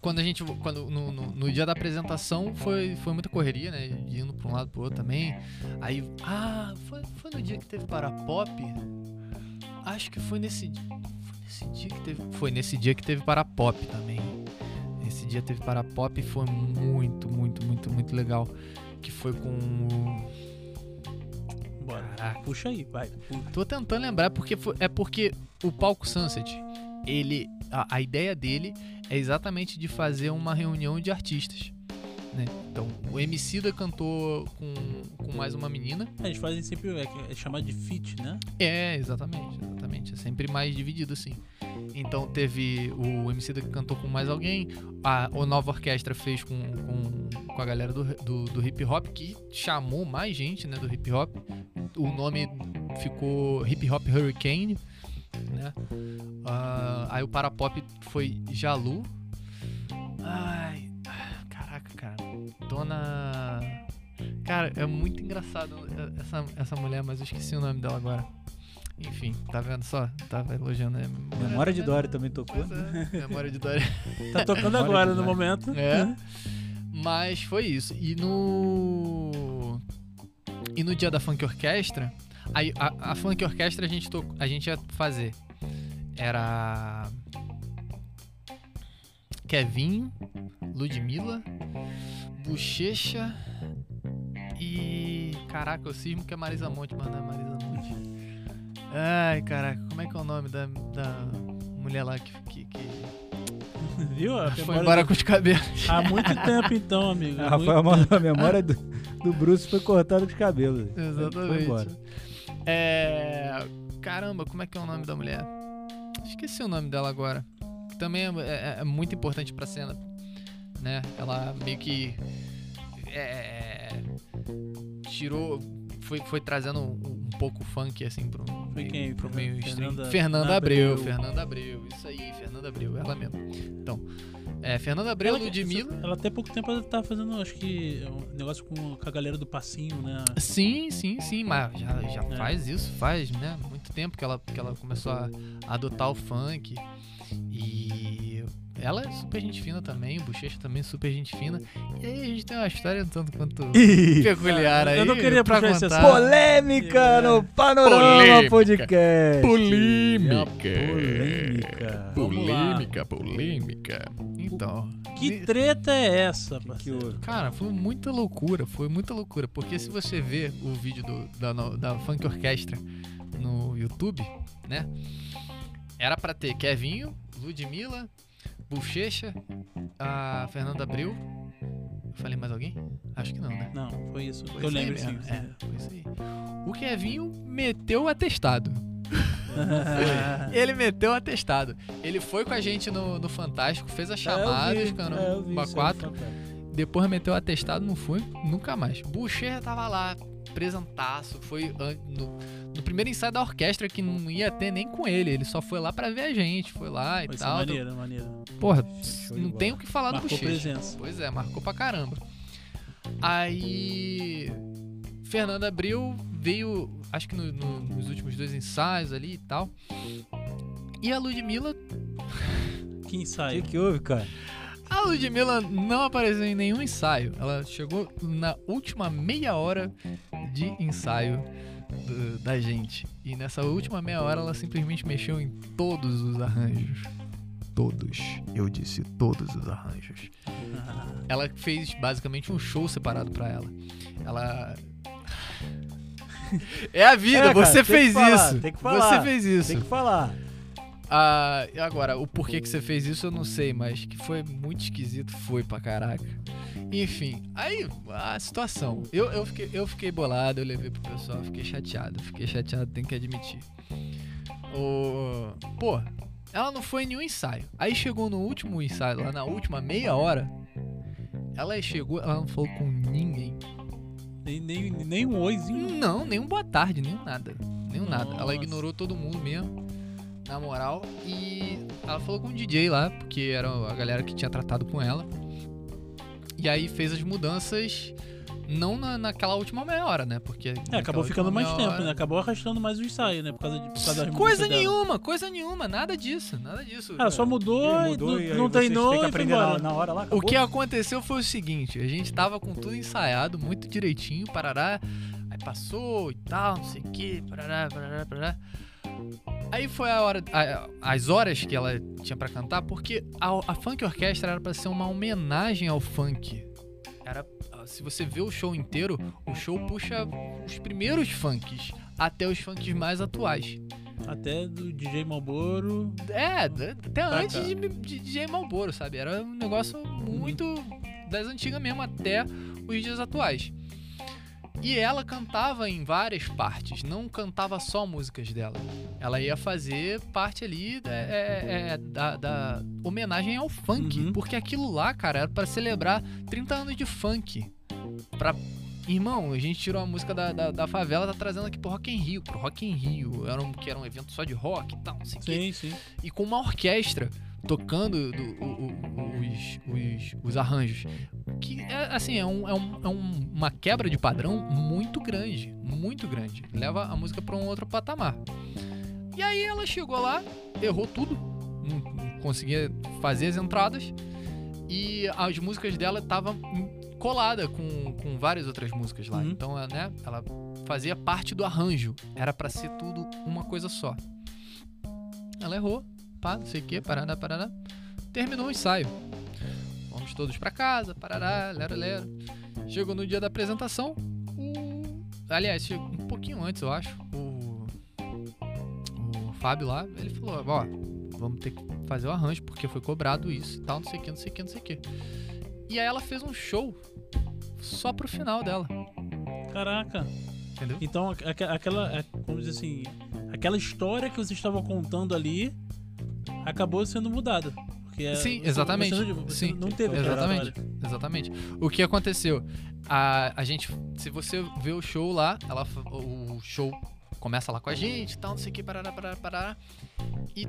Quando a gente, quando, no, no, no dia da apresentação foi, foi muita correria, né? Indo pra um lado pro outro também. Aí, ah, foi, foi no dia que teve Parapop? Acho que foi nesse dia. Foi nesse dia que teve. Foi nesse dia que teve Parapop também. Esse dia teve Parapop e foi muito, muito, muito, muito legal. Que foi com o. Bora. Puxa aí, vai. Tô tentando lembrar, porque foi, é porque o Palco Sunset, ele. A, a ideia dele é exatamente de fazer uma reunião de artistas, né? Então, o Emicida cantou com, com mais uma menina. Eles fazem sempre, é, é chamado de feat, né? É, exatamente, exatamente. É sempre mais dividido, assim. Então, teve o Emicida que cantou com mais alguém. A, a Nova Orquestra fez com, com, com a galera do, do, do hip-hop, que chamou mais gente, né, do hip-hop. O nome ficou Hip-Hop Hurricane. Né? Uh, aí o Parapop foi Jalu. Ai, caraca, cara. Dona. Cara, é muito engraçado essa, essa mulher, mas eu esqueci o nome dela agora. Enfim, tá vendo só? Tava elogiando. Né? Memória de Dory também tocou. É, Memória de Dory. Tá tocando agora no momento. É. Mas foi isso. E no. E no dia da Funk Orquestra. Aí, a, a Funk Orquestra a gente, to, a gente ia fazer. Era. Kevinho, Ludmilla, Bochecha e. Caraca, eu cismo que é Marisa Monte, mas não é Marisa Monte. Ai, caraca, como é que é o nome da, da mulher lá que. que, que... Viu? A foi embora do... com os cabelos. Há muito tempo, então, amigo. A, Rafael, a memória do, do Bruce foi cortada com os cabelos. Exatamente. Foi embora. É... Caramba, como é que é o nome da mulher? Esqueci o nome dela agora. Também é, é, é muito importante pra cena, né? Ela meio que é... tirou, foi, foi trazendo um, um pouco funk assim pro, foi quem? pro meio stream. Fernanda, Fernanda Abreu, Abreu, Fernanda Abreu, isso aí, Fernanda Abreu, ela mesma. Então, é, Fernanda Abreu, ela, Ludmilla. Ela até pouco tempo ela tava fazendo, acho que, um negócio com, com a galera do passinho, né? Sim, sim, sim, mas já, já é. faz isso, faz, né? Muito tempo que ela, que ela começou a, a adotar o funk. E ela é super gente fina também, o Bochecha também é super gente fina. E aí a gente tem uma história um tanto quanto peculiar aí. Eu não queria pra contar. Essa polêmica é. no Panorama polêmica. Podcast. Polêmica. Polêmica. Polêmica, polêmica. Então. Que treta é essa, parceiro? Cara, foi muita loucura, foi muita loucura. Porque se você ver o vídeo do, da, da Funk Orquestra no YouTube, né? Era pra ter Kevinho, Ludmilla, Bochecha, a Fernanda Abreu. Eu falei mais alguém? Acho que não, né? Não, foi isso. Foi eu isso lembro, sim. É, foi isso aí. O Kevinho meteu o atestado. Ele meteu o atestado. Ele foi com a gente no, no Fantástico, fez a chamada, com a quatro. Depois meteu o atestado, não foi, nunca mais. Bochecha tava lá. Apresentaço, foi no, no primeiro ensaio da orquestra que não ia ter nem com ele, ele só foi lá pra ver a gente, foi lá e foi tal. Maneiro, do... maneiro. Porra, show, não tem o que falar marcou do Bochecha. Pois é, marcou pra caramba. Aí, Fernanda Abreu veio, acho que no, no, nos últimos dois ensaios ali e tal. E a Ludmilla... Que ensaio? O que, que houve, cara? A Ludmilla não apareceu em nenhum ensaio. Ela chegou na última meia hora de ensaio do, da gente. E nessa última meia hora ela simplesmente mexeu em todos os arranjos. Todos. Eu disse todos os arranjos. Ela fez basicamente um show separado pra ela. Ela... É a vida, é, cara, você fez falar, isso. Tem que falar. Você fez isso. Tem que falar. Ah, agora, o porquê que você fez isso eu não sei, mas que foi muito esquisito, foi pra caraca. Enfim, aí a situação. Eu, eu, fiquei, eu fiquei bolado, eu levei pro pessoal, fiquei chateado, fiquei chateado, tenho que admitir. O, pô, ela não foi em nenhum ensaio. Aí chegou no último ensaio, lá na última meia hora, Ela chegou, ela não falou com ninguém. Nem, nem, nem um oizinho? Não, nem um boa tarde, nem um nada. Nem um nada. Ela ignorou todo mundo mesmo, na moral. E ela falou com o D J lá, porque era a galera que tinha tratado com ela. E aí fez as mudanças, não na, naquela última meia hora, né? Porque é, acabou ficando mais tempo, hora... né? Acabou arrastando mais o ensaio, né? Por causa de por causa das coisa nenhuma, dela. coisa nenhuma, nada disso, nada disso. Ah, só mudou, e mudou e não treinou e foi embora. Na hora lá, o que aconteceu foi o seguinte, a gente tava com tudo ensaiado, muito direitinho, parará, aí passou e tal, não sei o que, parará, parará, parará. Aí foi a hora, a, as horas que ela tinha pra cantar, porque a, a Funk Orquestra era pra ser uma homenagem ao funk. Era, se você vê o show inteiro, o show puxa os primeiros funks até os funks mais atuais. Até do D J Malboro. É, até tá antes de, de D J Malboro, sabe? Era um negócio muito uhum. das antigas mesmo, até os dias atuais. E ela cantava em várias partes, não cantava só músicas dela. Ela ia fazer parte ali da, é, é, da, da homenagem ao funk, uhum. porque aquilo lá, cara, era pra celebrar trinta anos de funk. Pra... Irmão, a gente tirou a música da, da, da favela, tá trazendo aqui pro Rock in Rio, pro Rock in Rio, era um, que era um evento só de rock e tal, não sei o que. Sim, sim. E com uma orquestra tocando do, o, o, os, os, os arranjos. Que é, assim, é, um, é, um, é uma quebra de padrão muito grande, muito grande. Leva a música pra um outro patamar. E aí ela chegou lá, errou tudo, não conseguia fazer as entradas, e as músicas dela estavam colada com, com várias outras músicas lá. Uhum. Então, né, ela fazia parte do arranjo, era pra ser tudo uma coisa só. Ela errou, pá, não sei o que, parará, parará. Terminou o ensaio. Vamos todos pra casa, parará, lero, lero. Chegou no dia da apresentação, o... aliás, chegou um pouquinho antes, eu acho, o Fábio lá, ele falou, ó, vamos ter que fazer o arranjo, porque foi cobrado isso e tal, não sei o que, não sei o que, não sei o que. E aí ela fez um show só pro final dela. Caraca. Entendeu? Então, aquela, vamos dizer assim, aquela história que você estava contando ali acabou sendo mudada. Porque sim, você, exatamente. Você não, você Sim, não teve exatamente. Exatamente. O que aconteceu? A, a gente, se você vê o show lá, ela, o show... começa lá com a gente, tal, não sei o que, parará, parará, parará. E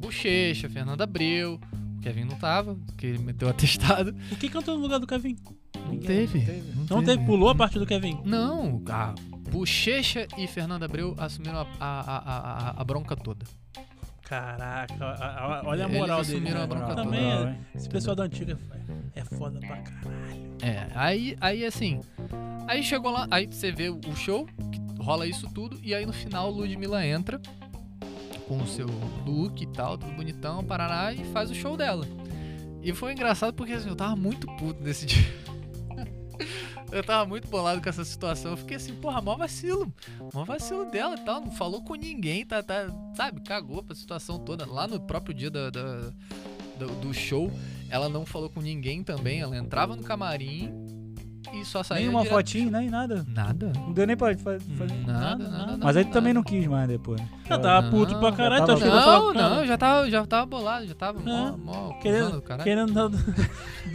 Bochecha, Fernanda Abreu, o Kevinho não tava, porque ele meteu atestado. E quem cantou no lugar do Kevinho? Não teve. Não teve, não teve. teve. Pulou a parte do Kevinho? Não, a Bochecha e Fernanda Abreu assumiram a, a, a, a, a bronca toda. Caraca, a, a, olha a moral Eles dele. Assumiram a bronca toda. Também é, esse pessoal da antiga é foda pra caralho. É, aí, aí assim, aí chegou lá, aí você vê o show, rola isso tudo, e aí no final Ludmilla entra com o seu look e tal, tudo bonitão, parará, e faz o show dela. E foi engraçado porque assim, eu tava muito puto nesse dia. Eu tava muito bolado com essa situação. Eu fiquei assim, porra, mó vacilo. Mó vacilo dela e tal, não falou com ninguém, tá, tá, sabe, cagou pra situação toda. Lá no próprio dia da, da, do, do show, ela não falou com ninguém também, ela entrava no camarim... E só saiu. Nem uma direto. Fotinho, nem nada. Nada. Não deu nem pra fazer nada, nada, nada, nada. Mas aí tu também não quis mais depois. Já tava não, puto pra caralho. Tava, não, pra... não, já tava, já tava bolado, já tava é. mó, mó querendo, caralho. Querendo dar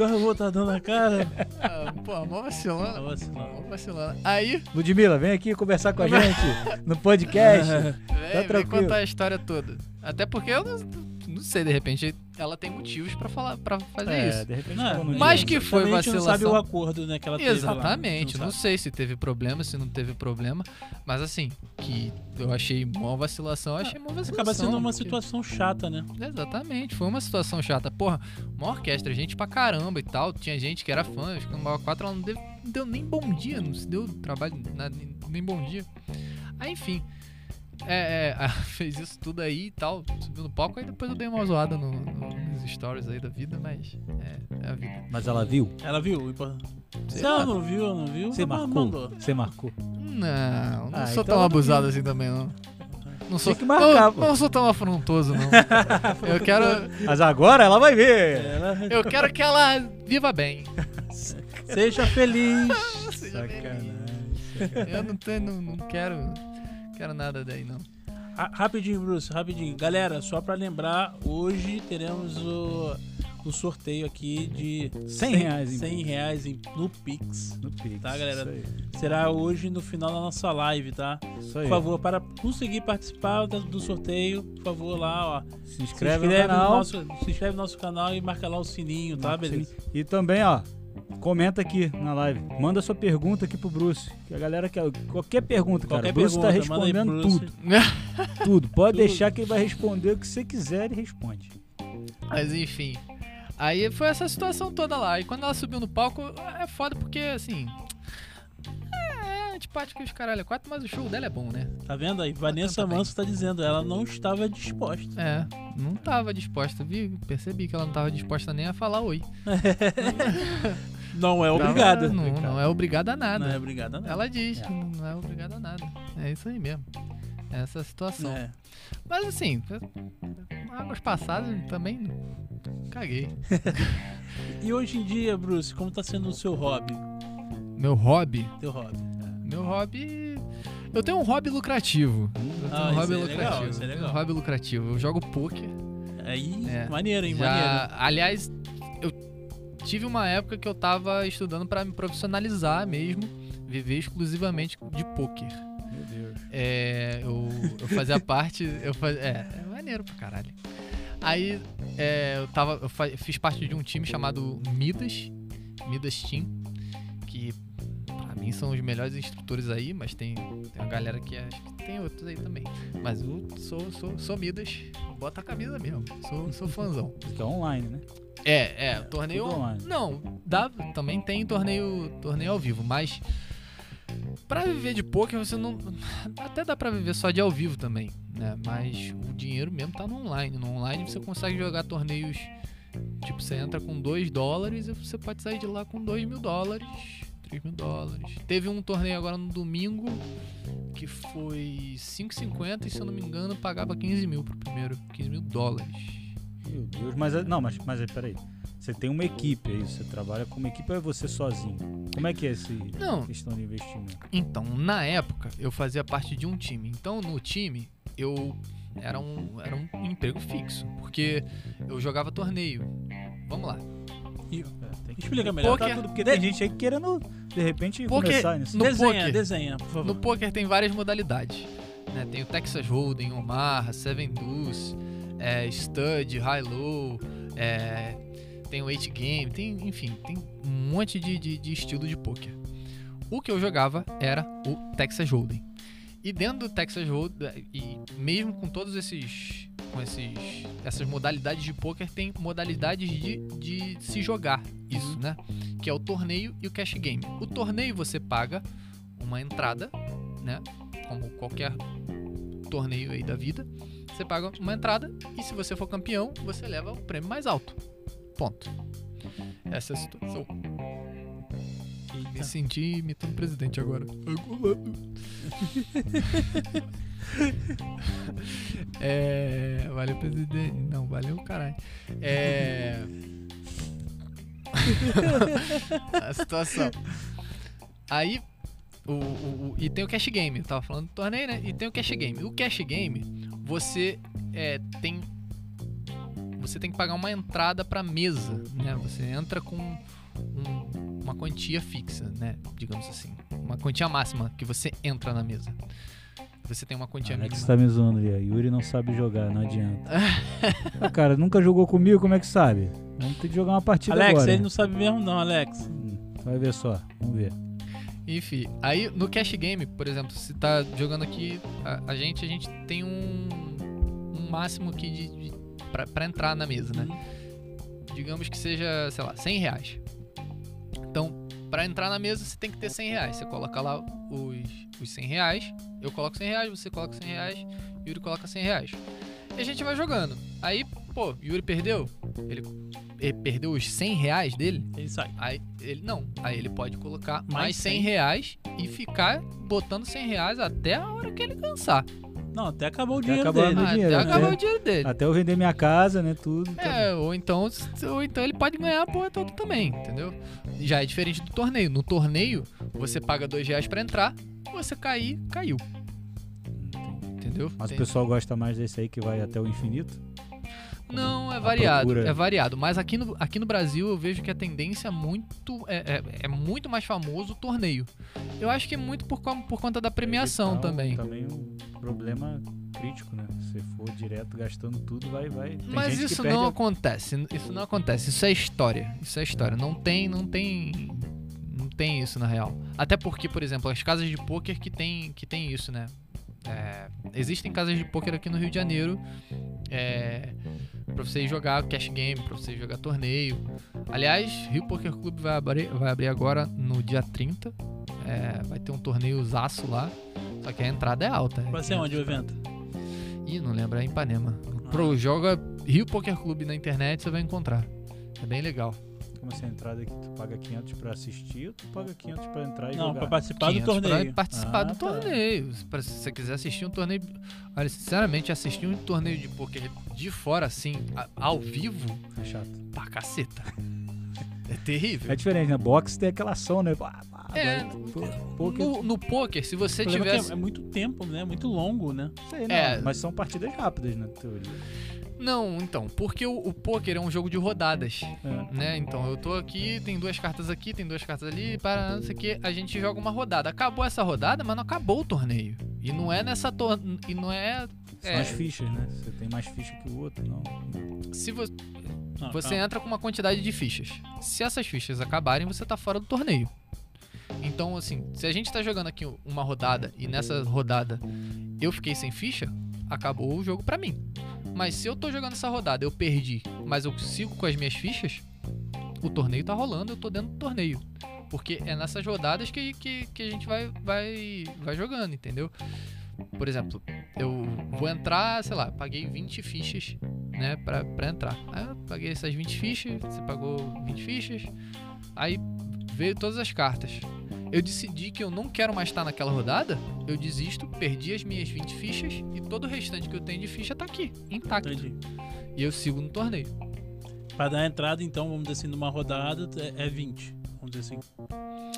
uma botadão na cara. Ah, pô, mó vacilando. Mó vacilando. Mó vacilando. Aí... Ludmilla, vem aqui conversar com a gente no podcast. Vem, tá vem contar a história toda. Até porque eu não... Não sei, de repente ela tem motivos pra, falar, pra fazer é, isso. De repente, não, não mas que foi também vacilação. A gente não sabe o acordo, né, que ela teve. Exatamente. Não, não sei se teve problema, se não teve problema. Mas assim, que eu achei mó vacilação, eu achei mó vacilação. Acaba sendo uma porque... situação chata, né? Exatamente. Foi uma situação chata. Porra, uma orquestra, gente pra caramba e tal. Tinha gente que era fã. Acho que no Maior quatro ela não deu, não deu nem bom dia. Não se deu trabalho, nada, nem bom dia. Aí, enfim... É, é, fez isso tudo aí e tal, subiu no palco, aí depois eu dei uma zoada no, no, nos stories aí da vida, mas é, é a vida. Mas ela viu? Ela viu. Se ela não viu, não viu, você marcou. Você marcou. Não, não ah, sou então tão abusado não assim também, não. Não sou, que marcar, não, não sou tão afrontoso, não. Eu quero... Mas agora ela vai ver. Eu quero que ela viva bem. Seja feliz. Seja Sacanagem. Feliz. Eu não, tenho, não, não quero... Não quero nada daí, não. Ah, rapidinho, Bruce, rapidinho. Galera, só pra lembrar, hoje teremos o, o sorteio aqui de cem reais, em cem reais em, no Pix. No Pix, tá, galera? Será hoje no final da nossa live, tá? Isso aí. Por favor, para conseguir participar do sorteio, por favor, lá, ó. Se inscreve, se inscreve no canal. No nosso, se inscreve no nosso canal e marca lá o sininho, tá, beleza? E também, ó, comenta aqui na live. Manda sua pergunta aqui pro Bruce. Que a galera quer. Qualquer pergunta, cara. O Bruce tá respondendo Bruce. tudo. Tudo. Pode tudo. deixar que ele vai responder o que você quiser e responde. Mas enfim. Aí foi essa situação toda lá. E quando ela subiu no palco, é foda porque, assim. É, é antipático os caralho. É quatro, mas o show dela é bom, né? Tá vendo aí? Vanessa Manso tá dizendo, ela não estava disposta. É, não tava disposta, viu? Percebi que ela não tava disposta nem a falar oi. Não é obrigada. Não, não é obrigada a nada. Não é obrigada a nada. Ela diz que não é obrigada a nada. É isso aí mesmo. Essa situação. É. Mas assim, águas passadas também caguei. E hoje em dia, Bruce, como tá sendo o seu hobby? Meu hobby? Teu hobby. É. Meu hobby... Eu tenho um hobby lucrativo. Eu tenho ah, um hobby é lucrativo. Legal, isso é legal. Eu tenho um hobby lucrativo. Eu jogo poker. Aí, é. maneiro, hein? Já... Maneiro. Aliás, eu tive uma época que eu tava estudando pra me profissionalizar mesmo, viver exclusivamente de poker. Meu Deus. É, eu, eu fazia parte... Eu faz... é, é maneiro pra caralho. Aí, é, eu, tava, eu faz... fiz parte de um time chamado Midas, Midas Team, que pra mim são os melhores instrutores aí, mas tem, tem uma galera que acho que tem outros aí também. Mas eu sou, sou, sou Midas, bota a camisa mesmo, sou, sou fãzão. Isso é online, né? É, é, torneio... Não, dá, também tem torneio, torneio ao vivo, mas... Pra viver de poker, você não... Até dá pra viver só de ao vivo também, né? Mas o dinheiro mesmo tá no online. No online você consegue jogar torneios... Tipo, você entra com dois dólares e você pode sair de lá com dois mil dólares, três mil dólares. Teve um torneio agora no domingo que foi cinco e cinquenta e, se eu não me engano, pagava quinze mil pro primeiro, quinze mil dólares. Meu Deus, mas não, mas, mas peraí. Você tem uma equipe, é isso? Você trabalha com uma equipe ou é você sozinho? Como é que é essa questão de investimento? Então, na época, eu fazia parte de um time. Então, no time, eu... Era um, era um emprego fixo, porque eu jogava torneio. Vamos lá. E, tem que explica melhor, poker, tá tudo, porque tem gente aí querendo, de repente, poker, começar nisso. No desenha, poker, desenha, por favor. No poker tem várias modalidades. Né? Tem o Texas Hold'em, Omaha, Seven Deuce, é, Stud, High-Low, é, tem o oito game, tem, enfim, tem um monte de, de, de estilo de poker. O que eu jogava era o Texas Hold'em. E dentro do Texas Hold'em, e mesmo com todos esses, com esses, essas modalidades de poker, tem modalidades de, de se jogar isso, né? Que é o torneio e o cash game. O torneio você paga uma entrada, né? Como qualquer torneio aí da vida, você paga uma entrada e se você for campeão, você leva o prêmio mais alto. Ponto. Essa é a situação. Me senti imitando o presidente agora. É, valeu, presidente. Não, valeu, caralho. É... A situação. Aí, o, o, o, e tem o cash game. Eu tava falando do torneio, né? E tem o cash game. O cash game, você é, tem... Você tem que pagar uma entrada pra mesa, né? Você entra com um... uma quantia fixa, né? Digamos assim. Uma quantia máxima que você entra na mesa. Você tem uma quantia mínima. Alex tá me zoando ali. Yuri não sabe jogar, não adianta. Ah, cara, nunca jogou comigo, como é que sabe? Vamos ter que jogar uma partida Alex, agora. Alex, ele não sabe mesmo não, Alex. Vai ver só, vamos ver. Enfim, aí no cash game, por exemplo, se tá jogando aqui, a, a gente a gente tem um, um máximo aqui de, de, pra, pra entrar na mesa, né? Digamos que seja, sei lá, cem reais. Então, para entrar na mesa, você tem que ter cem reais. Você coloca lá os, os cem reais. Eu coloco cem reais, você coloca cem reais. Yuri coloca cem reais. E a gente vai jogando. Aí, pô, Yuri perdeu. Ele, ele perdeu os cem reais dele. Ele sai. Aí, ele não. Aí ele pode colocar mais, mais cem reais e ficar botando cem reais até a hora que ele cansar. Não, até acabou o até dinheiro dele. Ah, dinheiro, até acabou até, o dinheiro dele. Até eu vender minha casa, né, tudo. É, tudo. Ou, então, ou então ele pode ganhar a porra toda também, entendeu? Já é diferente do torneio. No torneio, você paga dois reais pra entrar, você cair, caiu. Entendeu? Mas tem... o pessoal gosta mais desse aí que vai até o infinito? Não, é variado, procura. é variado. Mas aqui no, aqui no Brasil eu vejo que a tendência é muito, é, é, é muito mais famoso o torneio. Eu acho que é muito por, por conta da premiação é, também. Também um problema crítico, né? Se for direto gastando tudo, vai, vai. Tem Mas gente isso que não a... acontece, isso não acontece. Isso é história, isso é história. Não tem, não tem... Não tem isso, na real. Até porque, por exemplo, as casas de pôquer que tem, que tem isso, né? É, existem casas de pôquer aqui no Rio de Janeiro, é, pra você jogar cash game, pra você jogar torneio. Aliás, Rio Poker Club vai abrir, vai abrir agora no dia trinta. É, vai ter um torneio zaço lá. Só que a entrada é alta. Vai ser onde o evento? Ih, não lembro, é em Ipanema. Ah. Pro, joga Rio Poker Club na internet, você vai encontrar. É bem legal. Como essa entrada que tu paga quinhentos pra assistir ou tu paga quinhentos pra entrar e não, jogar? Não, pra participar do torneio. Pra participar ah, do tá. torneio. Se você quiser assistir um torneio... Olha, sinceramente, assistir um torneio de poker de fora, assim, ao vivo... É chato. Pra caceta. É terrível. É diferente, né? Boxe tem aquela ação, né? É. Poker. No, no poker, se você tivesse... É, é muito tempo, né? Muito longo, né? Sei, não. É. Mas são partidas rápidas, na teoria. Não, então, porque o, o pôquer é um jogo de rodadas, é. né? Então eu tô aqui, tem duas cartas aqui, tem duas cartas ali, para não sei o que, a gente joga uma rodada. Acabou essa rodada, mas não acabou o torneio. E não é nessa tor... e não é... São é... as fichas, né? Você tem mais ficha que o outro, não... Se você... Ah, você ah. entra com uma quantidade de fichas. Se essas fichas acabarem, você tá fora do torneio. Então, assim, se a gente tá jogando aqui uma rodada e nessa rodada eu fiquei sem ficha, acabou o jogo pra mim. Mas se eu tô jogando essa rodada, eu perdi, mas eu sigo com as minhas fichas, o torneio tá rolando, eu tô dentro do torneio. Porque é nessas rodadas que, que, que a gente vai, vai, vai jogando, entendeu? Por exemplo, eu vou entrar, sei lá, paguei vinte fichas, né, pra, pra entrar. Aí eu paguei essas vinte fichas, você pagou vinte fichas, aí veio todas as cartas. Eu decidi que eu não quero mais estar naquela rodada, eu desisto, perdi as minhas vinte fichas e todo o restante que eu tenho de ficha tá aqui, intacto. Entendi. E eu sigo no torneio. Pra dar a entrada, então, vamos dizer assim, numa rodada é vinte, vamos dizer assim.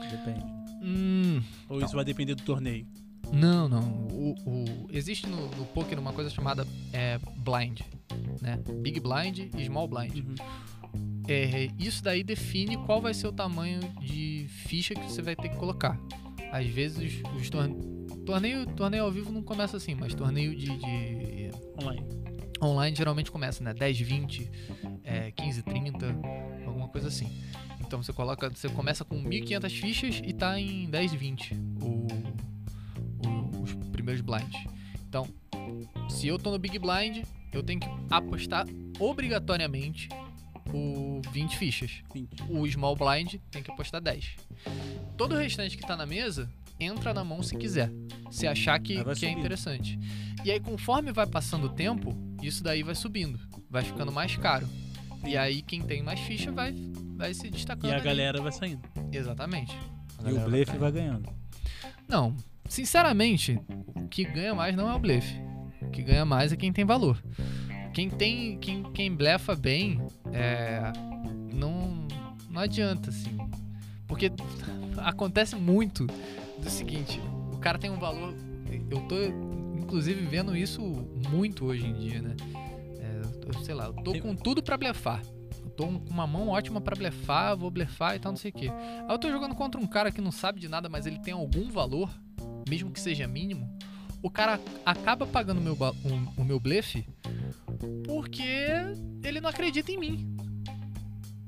Depende. Hum, Ou não. Isso vai depender do torneio? Não, não. O, o, existe no, no poker uma coisa chamada é, blind, né? Big blind e small blind. Uhum. É, isso daí define qual vai ser o tamanho de ficha que você vai ter que colocar. Às vezes os, os torne... torneio, torneio ao vivo não começa assim, mas torneio de, de... online. Online geralmente começa, né? dez, vinte, é, quinze, trinta, alguma coisa assim. Então você coloca, você começa com mil e quinhentas fichas e tá em dez, vinte o, o, os primeiros blinds. Então, se eu tô no Big Blind, eu tenho que apostar obrigatoriamente o vinte fichas. vinte. O small blind tem que apostar dez. Todo o restante que tá na mesa entra na mão se quiser, se achar que, que é interessante. E aí conforme vai passando o tempo, isso daí vai subindo, vai ficando mais caro. E aí quem tem mais ficha vai, vai se destacando. E a ali. galera vai saindo. Exatamente. E o blefe vai, vai ganhando. Não, sinceramente, o que ganha mais não é o blefe. O que ganha mais é quem tem valor. Quem tem, quem, quem blefa bem, é, não, não adianta, assim. Porque acontece muito do seguinte, o cara tem um valor, eu tô, inclusive, vendo isso muito hoje em dia, né? É, eu, sei lá, eu tô com tudo pra blefar. Eu tô com uma mão ótima pra blefar, vou blefar e tal, não sei o quê. Aí eu tô jogando contra um cara que não sabe de nada, mas ele tem algum valor, mesmo que seja mínimo. O cara acaba pagando meu, o, o meu blefe porque ele não acredita em mim.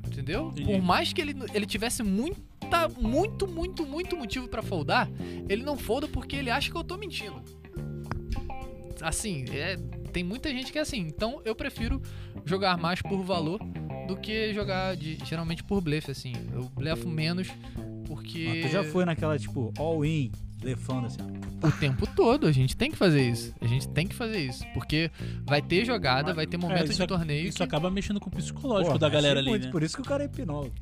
Entendeu? Sim. Por mais que ele, ele tivesse muita, muito, muito, muito motivo pra foldar, ele não folda porque ele acha que eu tô mentindo. Assim, é, tem muita gente que é assim. Então eu prefiro jogar mais por valor do que jogar de, geralmente por blefe, assim. Eu blefo menos porque... Mas tu já foi naquela, tipo, all-in, blefando assim... O tempo todo, a gente tem que fazer isso. A gente tem que fazer isso. Porque vai ter jogada, mas, vai ter momentos é, de a, torneio. Isso que... acaba mexendo com o psicológico Pô, da galera ali. Muito, né? Por isso que o cara é hipnólogo.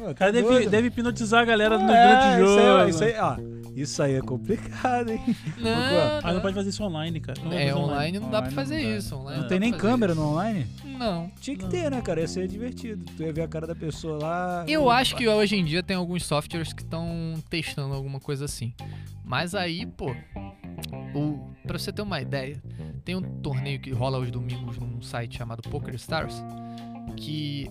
O cara deve, deve hipnotizar a galera ah, no é, grande jogo. Isso aí, isso, aí, ó, isso aí é complicado, hein? Não, não. Ah, não pode fazer isso online, cara. Não é, online, online não dá online pra fazer não isso. Online não, não tem nem câmera isso. no online? Não. Tinha que não. ter, né, cara? Ia ser divertido. Tu ia ver a cara da pessoa lá. Eu ou... acho que hoje em dia tem alguns softwares que estão testando alguma coisa assim. Mas aí, pô, Ou, pra você ter uma ideia, tem um torneio que rola aos domingos num site chamado Poker Stars, que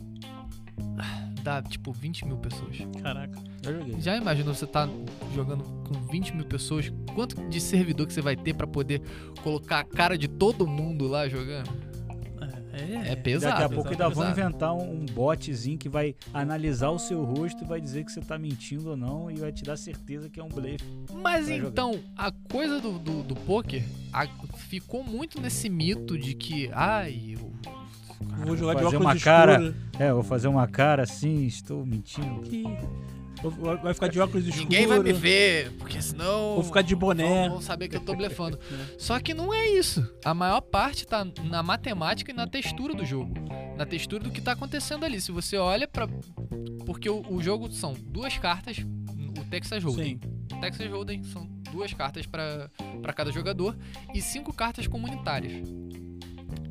dá tipo vinte mil pessoas. Caraca, eu joguei. Já imaginou você tá jogando com vinte mil pessoas? Quanto de servidor que você vai ter pra poder colocar a cara de todo mundo lá jogando? É, é pesado. Daqui a pouco ainda vão inventar um, um botzinho que vai analisar o seu rosto e vai dizer que você tá mentindo ou não e vai te dar certeza que é um blefe. Mas então, jogar. a coisa do, do, do poker a, ficou muito nesse mito de que, ai, eu cara, vou jogar vou fazer de óculos uma cara, escuro. É, vou fazer uma cara assim, estou mentindo. Que... Vai ficar de óculos escuros. Ninguém vai me ver, porque senão... Vou ficar de boné. Vão saber que eu tô blefando. Só que não é isso. A maior parte tá na matemática e na textura do jogo. Na textura do que tá acontecendo ali. Se você olha pra... Porque o, o jogo são duas cartas. O Texas Hold'em. O Texas Hold'em são duas cartas pra, pra cada jogador. E cinco cartas comunitárias.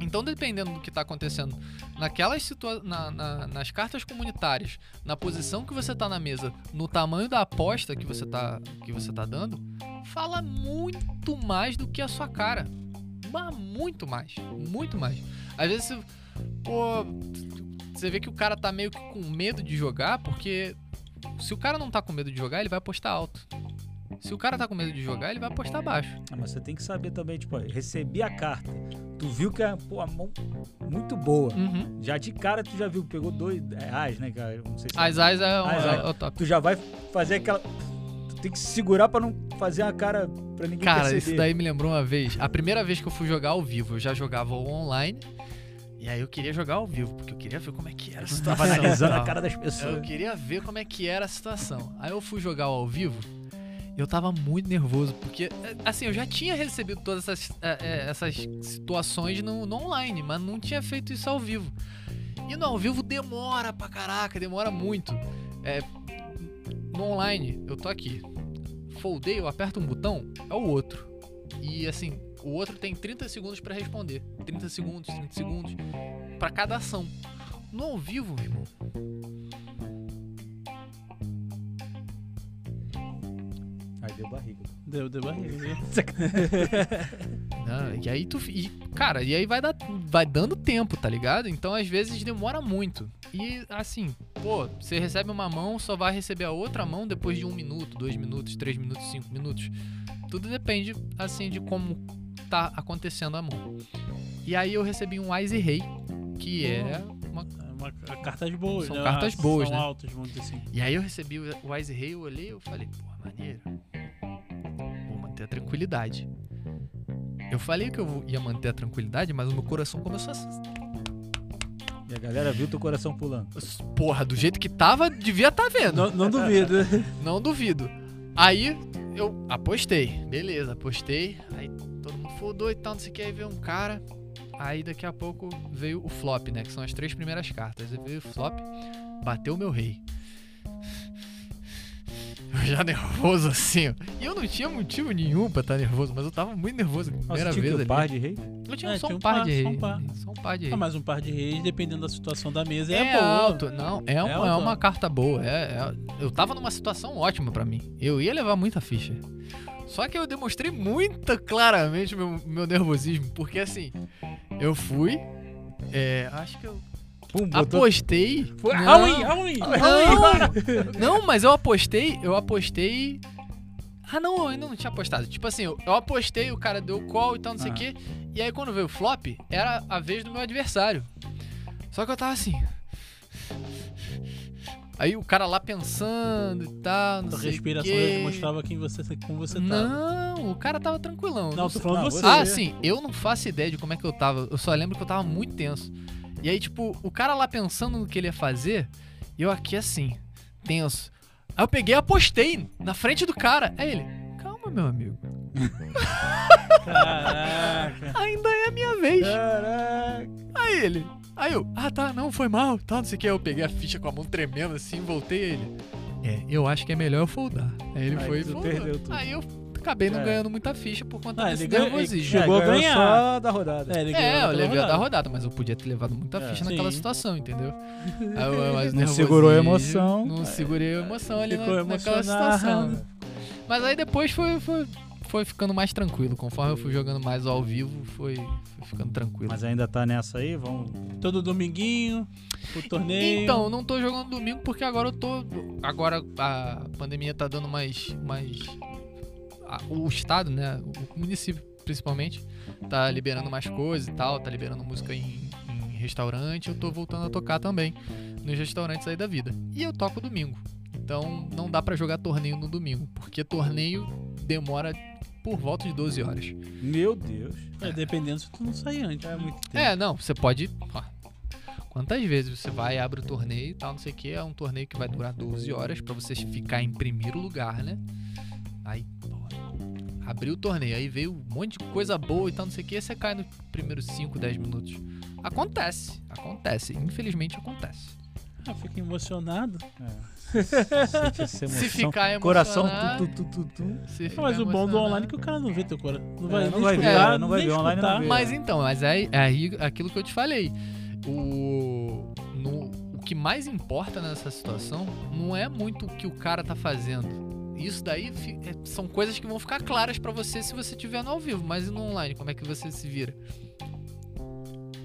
Então, dependendo do que está acontecendo naquelas situa- na, na, nas cartas comunitárias, na posição que você está na mesa, no tamanho da aposta que você está que você tá dando, fala muito mais do que a sua cara. Mas muito mais, muito mais. Às vezes, você, pô, você vê que o cara tá meio que com medo de jogar, porque se o cara não tá com medo de jogar, ele vai apostar alto. Se o cara tá com medo de jogar, ele vai apostar baixo. Ah, mas você tem que saber também, tipo, recebi a carta. Tu viu que é, pô, a mão muito boa. Uhum. Já de cara, tu já viu, pegou dois é, as, né, cara? Não sei se as, é, as, é, as, as, as é o top. Tu já vai fazer aquela... Tu tem que se segurar pra não fazer a cara pra ninguém cara, perceber. Cara, isso daí me lembrou uma vez. A primeira vez que eu fui jogar ao vivo, eu já jogava online. E aí eu queria jogar ao vivo, porque eu queria ver como é que era a situação. Eu tava analisando a cara das pessoas. Eu queria ver como é que era a situação. Aí eu fui jogar ao vivo... Eu tava muito nervoso, porque, assim, eu já tinha recebido todas essas, essas situações no, no online, mas não tinha feito isso ao vivo. E no ao vivo demora pra caraca, demora muito. É, no online, eu tô aqui, foldei, eu aperto um botão, é o outro. E, assim, o outro tem trinta segundos pra responder. trinta segundos, trinta segundos, pra cada ação. No ao vivo, meu irmão... Deu barriga. Deu, deu barriga. Não, e aí tu... E, cara, e aí vai, dar, vai dando tempo, tá ligado? Então, às vezes, demora muito. E, assim, pô, você recebe uma mão, só vai receber a outra mão depois de um minuto, dois minutos, três minutos, cinco minutos. Tudo depende, assim, de como tá acontecendo a mão. E aí eu recebi um Ás e Rei, que é... uma uma cartas boas, são né? cartas boas, são né? altas, vamos dizer assim. E aí eu recebi o Ás e Rei, eu olhei e eu falei, porra, maneiro. Vou manter a tranquilidade. Eu falei que eu ia manter a tranquilidade, mas o meu coração começou a... E a galera viu teu coração pulando. Porra, do jeito que tava, devia estar tá vendo. Não, não duvido. Não duvido. Aí eu apostei. Beleza, apostei. Aí todo mundo foldou e tal, não sei o que. Aí veio um cara... Aí daqui a pouco veio o flop, né? Que são as três primeiras cartas. Aí veio o flop, bateu o meu rei. Eu já nervoso assim, ó. E eu não tinha motivo nenhum pra estar nervoso, mas eu tava muito nervoso. Primeira Nossa, vez ali. Você tinha um par de rei? Eu tinha é, só um, tinha um par, par de rei. Só um par, só um par de rei. Ah, mas um par de reis, dependendo da situação da mesa, é, é boa. Alto. Não, é, é, uma, alto. É uma carta boa. É, é... Eu tava numa situação ótima pra mim. Eu ia levar muita ficha. Só que eu demonstrei muito claramente o meu, meu nervosismo, porque assim, eu fui, é, acho que eu Pum, apostei... Foi ruim, ruim, ruim. Não, mas eu apostei, eu apostei... Ah não, eu ainda não tinha apostado. Tipo assim, eu, eu apostei, o cara deu call e tal, não sei o ah. quê, e aí quando veio o flop, era a vez do meu adversário. Só que eu tava assim... Aí o cara lá pensando e tal, não a sei respiração que... mostrava quem você, como você tava. Não, o cara tava tranquilão. Não, não tô falando você. Ah, sim, eu não faço ideia de como é que eu tava. Eu só lembro que eu tava muito tenso. E aí, tipo, o cara lá pensando no que ele ia fazer, e eu aqui assim, tenso. Aí eu peguei e apostei na frente do cara. Aí ele, calma, meu amigo. Caraca. Ainda é a minha vez. Caraca. Aí ele... Aí eu, ah tá, não, foi mal, tá, não sei o que. Eu peguei a ficha com a mão tremendo assim, voltei ele. É, eu acho que é melhor eu foldar. Aí ele aí foi e foldou. Perdeu tudo. Aí eu acabei não é. ganhando muita ficha por conta ah, desse nervosismo. Chegou a ganhar só da rodada. É, ele é eu levei a da rodada, mas eu podia ter levado muita é, ficha sim. naquela situação, entendeu? Aí eu, mas não segurou a emoção. Não segurei a emoção ali na, naquela situação. Né? Mas aí depois foi... foi... foi ficando mais tranquilo. Conforme eu fui jogando mais ao vivo, foi, foi ficando tranquilo. Mas ainda tá nessa aí? Vamos... Todo dominguinho, o torneio... Então, não tô jogando domingo porque agora eu tô... Agora a pandemia tá dando mais... mais... O estado, né? O município, principalmente, tá liberando mais coisas e tal. Tá liberando música em, em restaurante. Eu tô voltando a tocar também nos restaurantes aí da vida. E eu toco domingo. Então, não dá pra jogar torneio no domingo, porque torneio demora por volta de doze horas. Meu Deus. É, dependendo se tu não sair antes. É, muito tempo. É, não, você pode... Ó, quantas vezes você vai, abre o torneio e tal, não sei o que. É um torneio que vai durar doze horas pra você ficar em primeiro lugar, né? Aí, ó, abriu o torneio, aí veio um monte de coisa boa e tal, não sei o que. Você cai nos primeiros cinco, dez minutos. Acontece, acontece. Infelizmente, acontece. Ah, fica emocionado. É. Se, se, se, se ficar emocionado. Coração. Tu, tu, tu, tu, tu. Não, mas o bom do online é que o cara não vê teu coração. Não vai, é, não vai escutar, ver, não vai ver online. Não vê. Mas então, mas é, é aquilo que eu te falei. O, no, o que mais importa nessa situação não é muito o que o cara tá fazendo. Isso daí são coisas que vão ficar claras pra você se você estiver no ao vivo. Mas e no online, como é que você se vira?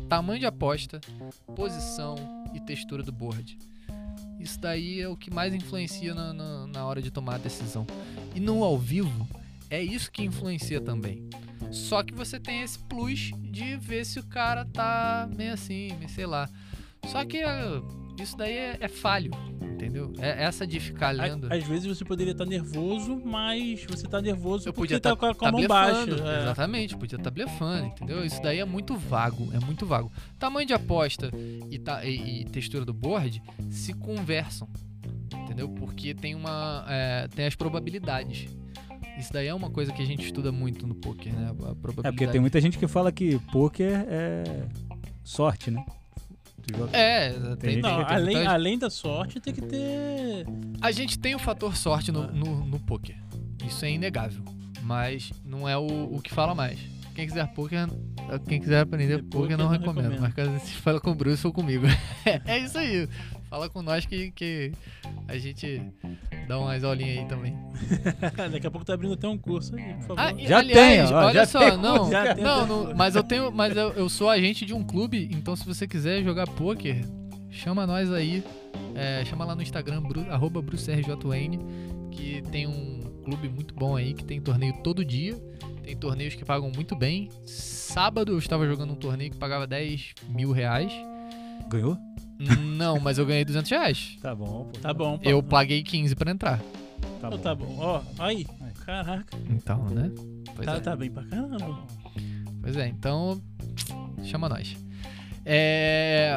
Tamanho de aposta, posição e textura do board. Isso daí é o que mais influencia na, na, na hora de tomar a decisão. E no ao vivo, é isso que influencia também. Só que você tem esse plus de ver se o cara tá meio assim, meio sei lá. Só que isso daí é, é falho, entendeu? É essa de ficar lendo. Às vezes você poderia estar nervoso, mas você tá nervoso eu porque tá, tá com a, com a mão blefando, baixa. É. Exatamente, podia estar tá blefando, entendeu? Isso daí é muito vago, é muito vago. Tamanho de aposta e, ta, e, e textura do board se conversam, entendeu? Porque tem, uma, é, tem as probabilidades. Isso daí é uma coisa que a gente estuda muito no poker, né? A probabilidade. É porque tem muita gente que fala que poker é sorte, né? É, tem, tem, não, tem, além, tem... além da sorte tem que ter... A gente tem o fator sorte no, no, no poker. Isso é inegável. Mas não é o, o que fala mais. Quem quiser poker, quem quiser aprender poker, poker não, não recomendo. Mas caso você fala com o Bruce ou comigo. É isso aí. Fala com nós que, que a gente dá umas aulinhas aí também. Daqui a pouco tá abrindo até um curso aí, por favor. Ah, já aliás, tem, ó, olha já só, tem não, já não, não, mas eu tenho, mas eu, eu sou agente de um clube, então se você quiser jogar poker, chama nós aí, é, chama lá no Instagram Bru, arroba brucerjn, que tem um clube muito bom aí, que tem torneio todo dia. Tem torneios que pagam muito bem. Sábado eu estava jogando um torneio que pagava dez mil reais. Ganhou? Não, mas eu ganhei duzentos reais. Tá bom, pô. Tá bom. Pô. Eu paguei quinze pra entrar. Tá bom. Oh, tá bom. Ó, oh, aí. Caraca. Então, né? Pois tá, é. Tá bem pra caramba. Tá. Pois é, então... Chama nós. É...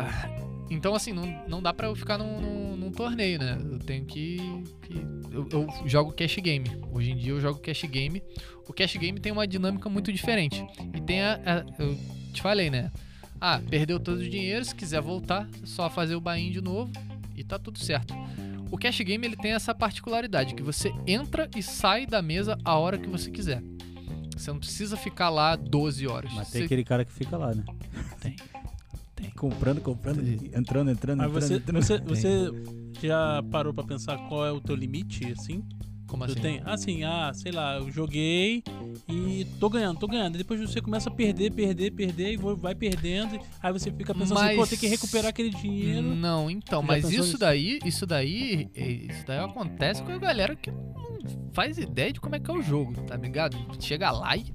Então, assim, não, não dá pra eu ficar num, num, num torneio, né? Eu tenho que... que... Eu, eu jogo cash game. Hoje em dia eu jogo cash game. O cash game tem uma dinâmica muito diferente. E tem a... a eu te falei, né? Ah, perdeu todo o dinheiro, se quiser voltar, é só fazer o buy-in de novo e tá tudo certo. O cash game ele tem essa particularidade, que você entra e sai da mesa a hora que você quiser. Você não precisa ficar lá doze horas. Mas tem você... aquele cara que fica lá, né? Tem. Tem. Comprando, comprando, tem. entrando, entrando, Mas entrando. Você, entrando. Você, você já parou pra pensar qual é o teu limite, assim? Como assim? Tenho, assim, ah, sei lá, eu joguei e tô ganhando, tô ganhando. Depois você começa a perder, perder, perder e vai perdendo. Aí você fica pensando mas... assim, pô, tem que recuperar aquele dinheiro. Não, então, já mas isso daí, isso daí, isso daí acontece com a galera que não faz ideia de como é que é o jogo, tá ligado? Chega lá e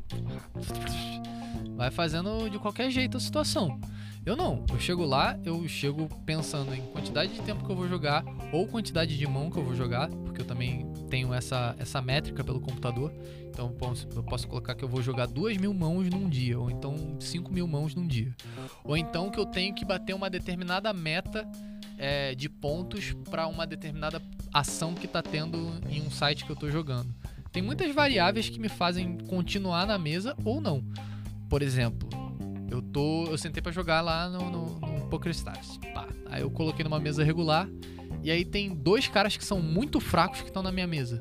vai fazendo de qualquer jeito a situação. Eu não, eu chego lá, eu chego pensando em quantidade de tempo que eu vou jogar ou quantidade de mão que eu vou jogar, porque eu também tenho essa, essa métrica pelo computador, então eu posso, eu posso colocar que eu vou jogar duas mil mãos num dia, ou então cinco mil mãos num dia, ou então que eu tenho que bater uma determinada meta é, de pontos para uma determinada ação que tá tendo em um site que eu tô jogando. Tem muitas variáveis que me fazem continuar na mesa ou não. Por exemplo, Eu, tô, eu sentei pra jogar lá no, no, no Poker Stars. Pá. Aí eu coloquei numa mesa regular. E aí tem dois caras que são muito fracos que estão na minha mesa.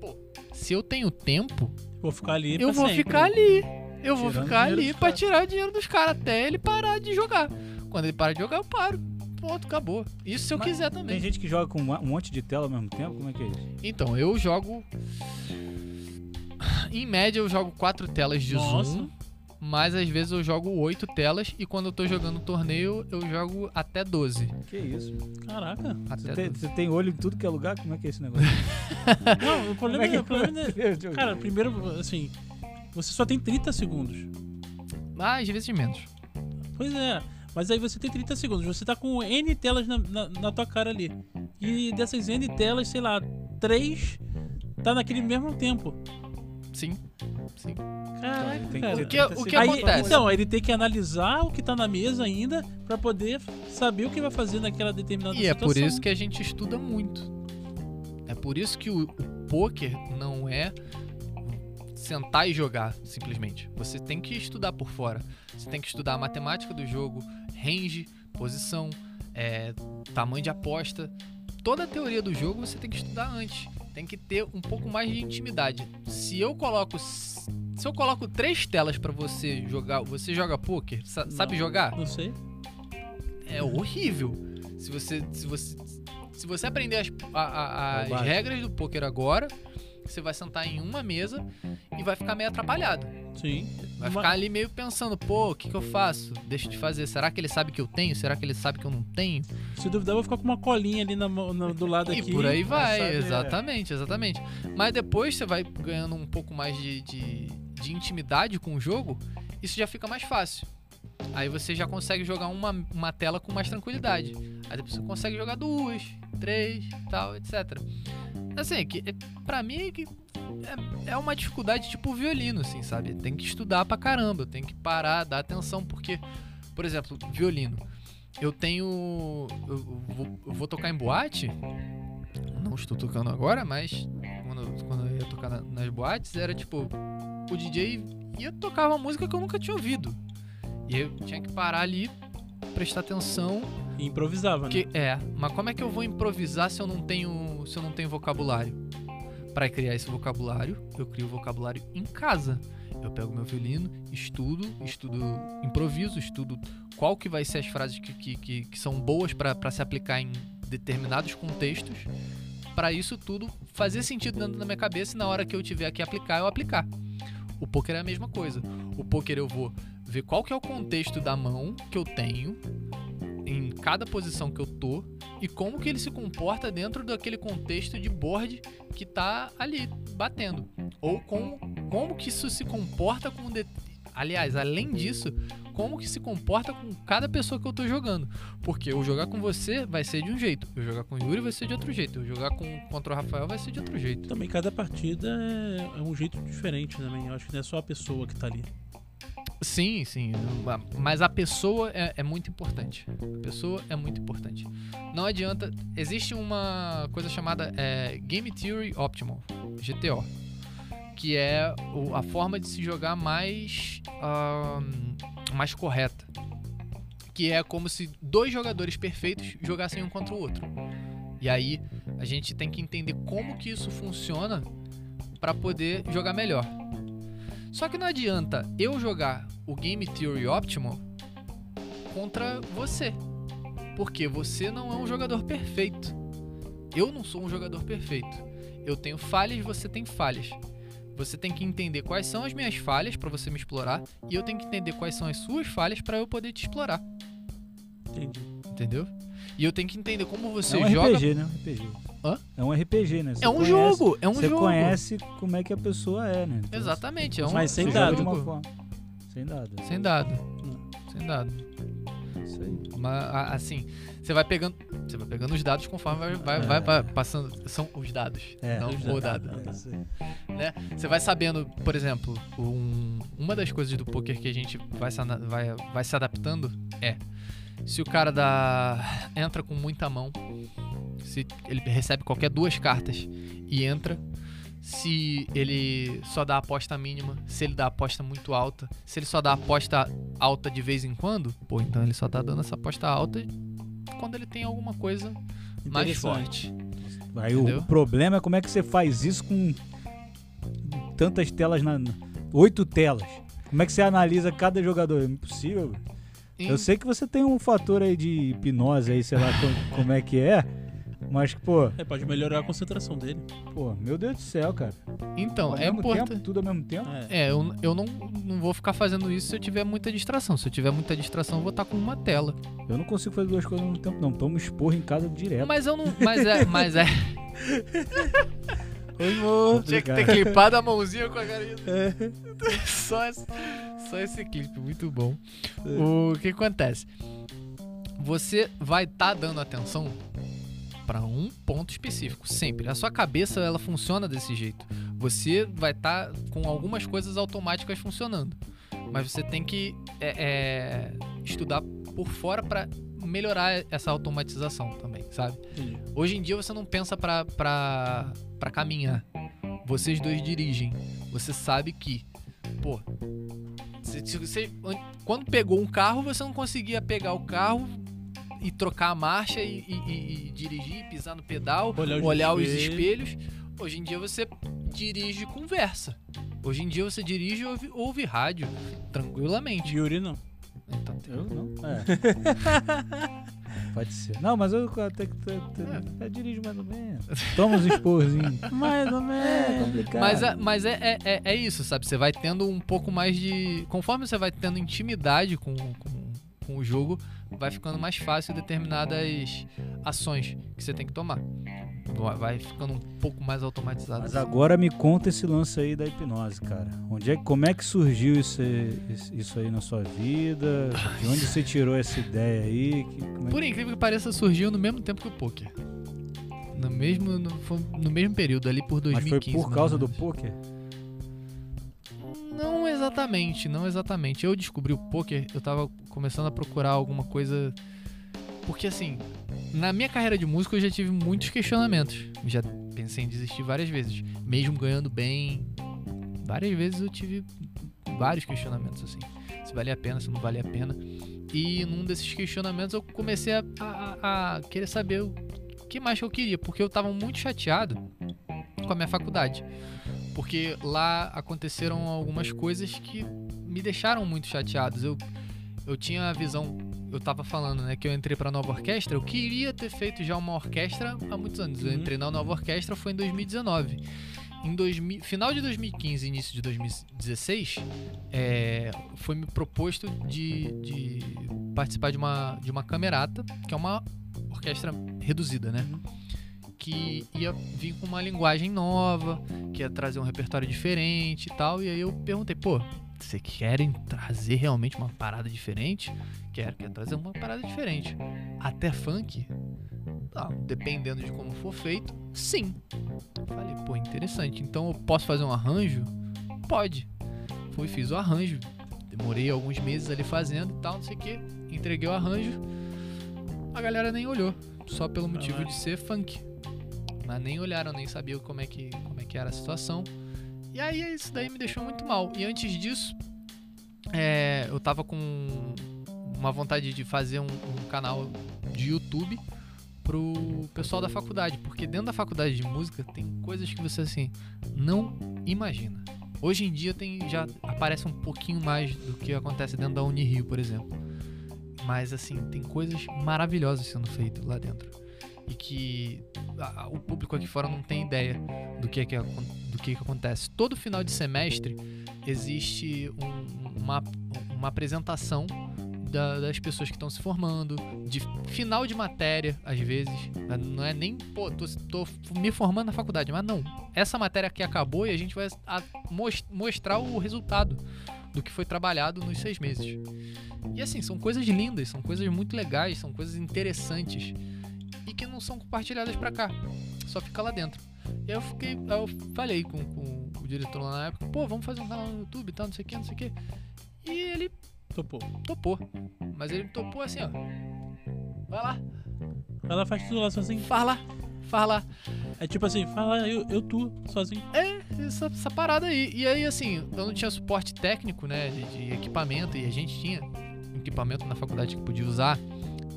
Pô, se eu tenho tempo... Vou ficar ali Eu vou sempre. ficar ali. Eu Tirando vou ficar ali pra tirar o dinheiro dos caras até ele parar de jogar. Quando ele parar de jogar, eu paro. Ponto, acabou. Isso se eu Mas quiser também. Tem gente que joga com um monte de tela ao mesmo tempo? Como é que é isso? Então, eu jogo... em média eu jogo quatro telas de Nossa. Zoom, mas às vezes eu jogo oito telas e quando eu tô jogando torneio eu jogo até doze. Que isso? Caraca. Você tem, você tem olho em tudo que é lugar? Como é que é esse negócio? Não, o problema é, que... é, o problema é... Cara, primeiro, assim, você só tem trinta segundos. Ah, às vezes menos. Pois é. Mas aí você tem trinta segundos, você tá com N telas na, na, na tua cara ali. E dessas N telas, sei lá, três tá naquele mesmo tempo. Sim, sim. Caraca, cara. O que, o que aí, acontece? Então, ele tem que analisar o que tá na mesa ainda pra poder saber o que vai fazer naquela determinada e situação. E é por isso que a gente estuda muito. É por isso que o, o pôquer não é... sentar e jogar, simplesmente. Você tem que estudar por fora. Você tem que estudar a matemática do jogo, range, posição, é, tamanho de aposta. Toda a teoria do jogo você tem que estudar antes. Tem que ter um pouco mais de intimidade. Se eu coloco... Se eu coloco três telas pra você jogar... Você joga pôquer? Sa- sabe jogar? Não sei. É horrível. Se você... Se você, se você aprender as, a, a, as regras do pôquer agora... Você vai sentar em uma mesa e vai ficar meio atrapalhado. Sim. Vai ficar ali meio pensando, pô, o que que eu faço? Deixa de fazer. Será que ele sabe que eu tenho? Será que ele sabe que eu não tenho? Se duvidar, eu vou ficar com uma colinha ali na, na, do lado e aqui. E por aí vai, saber. exatamente, exatamente. Mas depois você vai ganhando um pouco mais de, de, de intimidade com o jogo, isso já fica mais fácil. Aí você já consegue jogar uma, uma tela com mais tranquilidade. Aí depois você consegue jogar duas, três, tal, etcétera. Assim, que, pra mim é, é uma dificuldade tipo violino, assim, sabe? Tem que estudar pra caramba, tem que parar, dar atenção, porque, por exemplo, violino. Eu tenho... Eu vou, eu vou tocar em boate, não estou tocando agora, mas quando, quando eu ia tocar na, nas boates, era tipo, o D J ia tocar uma música que eu nunca tinha ouvido. E eu tinha que parar ali, prestar atenção. E improvisava, que, né? É, mas como é que eu vou improvisar se eu não tenho, se eu não tenho vocabulário? Pra criar esse vocabulário, eu crio o vocabulário em casa. Eu pego meu violino, estudo, estudo improviso, estudo qual que vai ser as frases que, que, que, que são boas pra, pra se aplicar em determinados contextos. Pra isso tudo fazer sentido dentro da minha cabeça e na hora que eu tiver que aplicar, eu aplicar. O pôquer é a mesma coisa. O pôquer eu vou ver qual que é o contexto da mão que eu tenho em cada posição que eu tô e como que ele se comporta dentro daquele contexto de board que tá ali batendo. Ou com, como que isso se comporta com... De... Aliás, além disso, como que se comporta com cada pessoa que eu tô jogando. Porque eu jogar com você vai ser de um jeito, eu jogar com o Yuri vai ser de outro jeito, eu jogar com, contra o Rafael vai ser de outro jeito. Também cada partida é um jeito diferente também, eu acho que não é só a pessoa que tá ali. Sim, sim, mas a pessoa é, é muito importante. A pessoa é muito importante. Não adianta, existe uma coisa chamada é, Game Theory Optimal, G T O, que é a forma de se jogar mais, um, mais correta, que é como se dois jogadores perfeitos jogassem um contra o outro. E aí a gente tem que entender como que isso funciona para poder jogar melhor. Só que não adianta eu jogar o Game Theory Optimal contra você. Porque você não é um jogador perfeito. Eu não sou um jogador perfeito. Eu tenho falhas, você tem falhas. Você tem que entender quais são as minhas falhas para você me explorar. E eu tenho que entender quais são as suas falhas para eu poder te explorar. Entendi. Entendeu? E eu tenho que entender como você joga... É um R P G, né? R P G. Hã? É um R P G, né? Você é um conhece, jogo, é um você jogo. Você conhece como é que a pessoa é, né? Então, exatamente, é um mas sem dado. De uma forma. Sem dado. Sem dado. Hum. Sem dado. Isso aí. Mas, assim, você vai pegando, você vai pegando os dados conforme vai, vai, é. vai passando. São os dados, é, não o dado. É, isso aí. Né? Você vai sabendo, por exemplo, um, uma das coisas do poker que a gente vai se, vai, vai se adaptando é se o cara dá, entra com muita mão. Se ele recebe qualquer duas cartas e entra, se ele só dá a aposta mínima, se ele dá a aposta muito alta, se ele só dá a aposta alta de vez em quando, pô, então ele só tá dando essa aposta alta quando ele tem alguma coisa mais forte. Aí o problema é como é que você faz isso com tantas telas, na oito telas. Como é que você analisa cada jogador? É impossível. Em... Eu sei que você tem um fator aí de hipnose aí, sei lá como é que é. Mas, pô... É, pode melhorar a concentração dele. Pô, meu Deus do céu, cara. Então, ao é importante... Tudo ao mesmo tempo? É, é eu, eu não, não vou ficar fazendo isso se eu tiver muita distração. Se eu tiver muita distração, eu vou estar com uma tela. Eu não consigo fazer duas coisas ao mesmo tempo, não. Tomo esporro em casa direto. Mas eu não... Mas é... Mas é... Oi, amor. Tinha que ter clipado a mãozinha com a carinha. É. Só, esse, só esse clipe, muito bom. É. O que acontece? Você vai estar tá dando atenção para um ponto específico, sempre. A sua cabeça, ela funciona desse jeito. Você vai estar tá com algumas coisas automáticas funcionando. Mas você tem que é, é, estudar por fora para melhorar essa automatização também, sabe? Sim. Hoje em dia você não pensa pra, pra, pra caminhar. Vocês dois dirigem. Você sabe que, pô, se, se, se, quando pegou um carro, você não conseguia pegar o carro e trocar a marcha e, e, e, e dirigir, pisar no pedal, olhar, os, olhar espelhos. os espelhos. Hoje em dia você dirige e conversa. Hoje em dia você dirige e ouve, ouve rádio, tranquilamente. Yuri não. Então, eu não. É. Pode ser. Não, mas eu até que é. dirijo mais ou menos. Toma uns esporzinhos. Mais ou menos. É complicado. Mas, a, mas é, é, é isso, sabe? Você vai tendo um pouco mais de... Conforme você vai tendo intimidade com, com, com o jogo, vai ficando mais fácil determinadas ações que você tem que tomar. Vai ficando um pouco mais automatizado. Mas agora me conta esse lance aí da hipnose, cara. Onde é, como é que surgiu isso, isso aí na sua vida? De onde você tirou essa ideia aí? Como é que... Por incrível que pareça, surgiu no mesmo tempo que o poker. No mesmo, no, no mesmo período, ali por dois mil e quinze. Mas foi por causa do poker? Não exatamente, não exatamente. Eu descobri o poker, eu tava começando a procurar alguma coisa... Porque assim, na minha carreira de músico eu já tive muitos questionamentos. Já pensei em desistir várias vezes. Mesmo ganhando bem, várias vezes eu tive vários questionamentos, assim. Se valia a pena, se não valia a pena. E num desses questionamentos eu comecei a, a, a querer saber o que mais que eu queria. Porque eu tava muito chateado com a minha faculdade. Porque lá aconteceram algumas coisas que me deixaram muito chateados. Eu, eu tinha a visão... Eu tava falando, né, que eu entrei pra Nova Orquestra. Eu queria ter feito já uma orquestra há muitos anos. Eu entrei na Nova Orquestra, foi em dois mil e dezenove. Em dois mil, final de dois mil e quinze, início de dois mil e dezesseis, é, foi me proposto de, de participar de uma, de uma camerata, que é uma orquestra reduzida, né? Que ia vir com uma linguagem nova, que ia trazer um repertório diferente e tal. E aí eu perguntei, pô... Vocês querem trazer realmente uma parada diferente? Quero, quero trazer uma parada diferente. Até funk? Ah, dependendo de como for feito, sim. Falei, pô, interessante. Então eu posso fazer um arranjo? Pode. Fui, fiz o arranjo. Demorei alguns meses ali fazendo e tal, não sei o que. Entreguei o arranjo. A galera nem olhou. Só pelo motivo ah, de ser funk. Mas nem olharam, nem sabiam como é que, como é que era a situação. E aí isso daí me deixou muito mal. E antes disso, é, eu tava com uma vontade de fazer um, um canal de YouTube pro pessoal da faculdade. Porque dentro da faculdade de música tem coisas que você, assim, não imagina. Hoje em dia tem, já aparece um pouquinho mais do que acontece dentro da Unirio, por exemplo. Mas, assim, tem coisas maravilhosas sendo feitas lá dentro. E que a, o público aqui fora não tem ideia do que, que, do que, que acontece. Todo final de semestre existe um, uma, uma apresentação da, das pessoas que estão se formando, de final de matéria, às vezes. Não é nem, pô, tô, tô me formando na faculdade, mas não. Essa matéria aqui acabou e a gente vai a, mostrar o resultado do que foi trabalhado nos seis meses. E assim, são coisas lindas, são coisas muito legais, são coisas interessantes. E que não são compartilhadas pra cá, só fica lá dentro. E aí eu fiquei, aí eu falei com, com o diretor lá na época, pô, vamos fazer um canal no YouTube e tal, não sei o que, não sei o que. E ele topou, topou. Mas ele topou assim, ó. Vai lá. Vai lá, faz tudo lá sozinho. Faz lá, faz lá. É tipo assim, faz lá, eu, eu tu, sozinho. É, essa, essa parada aí. E aí assim, eu não tinha suporte técnico, né, de, de equipamento, e a gente tinha equipamento na faculdade que podia usar.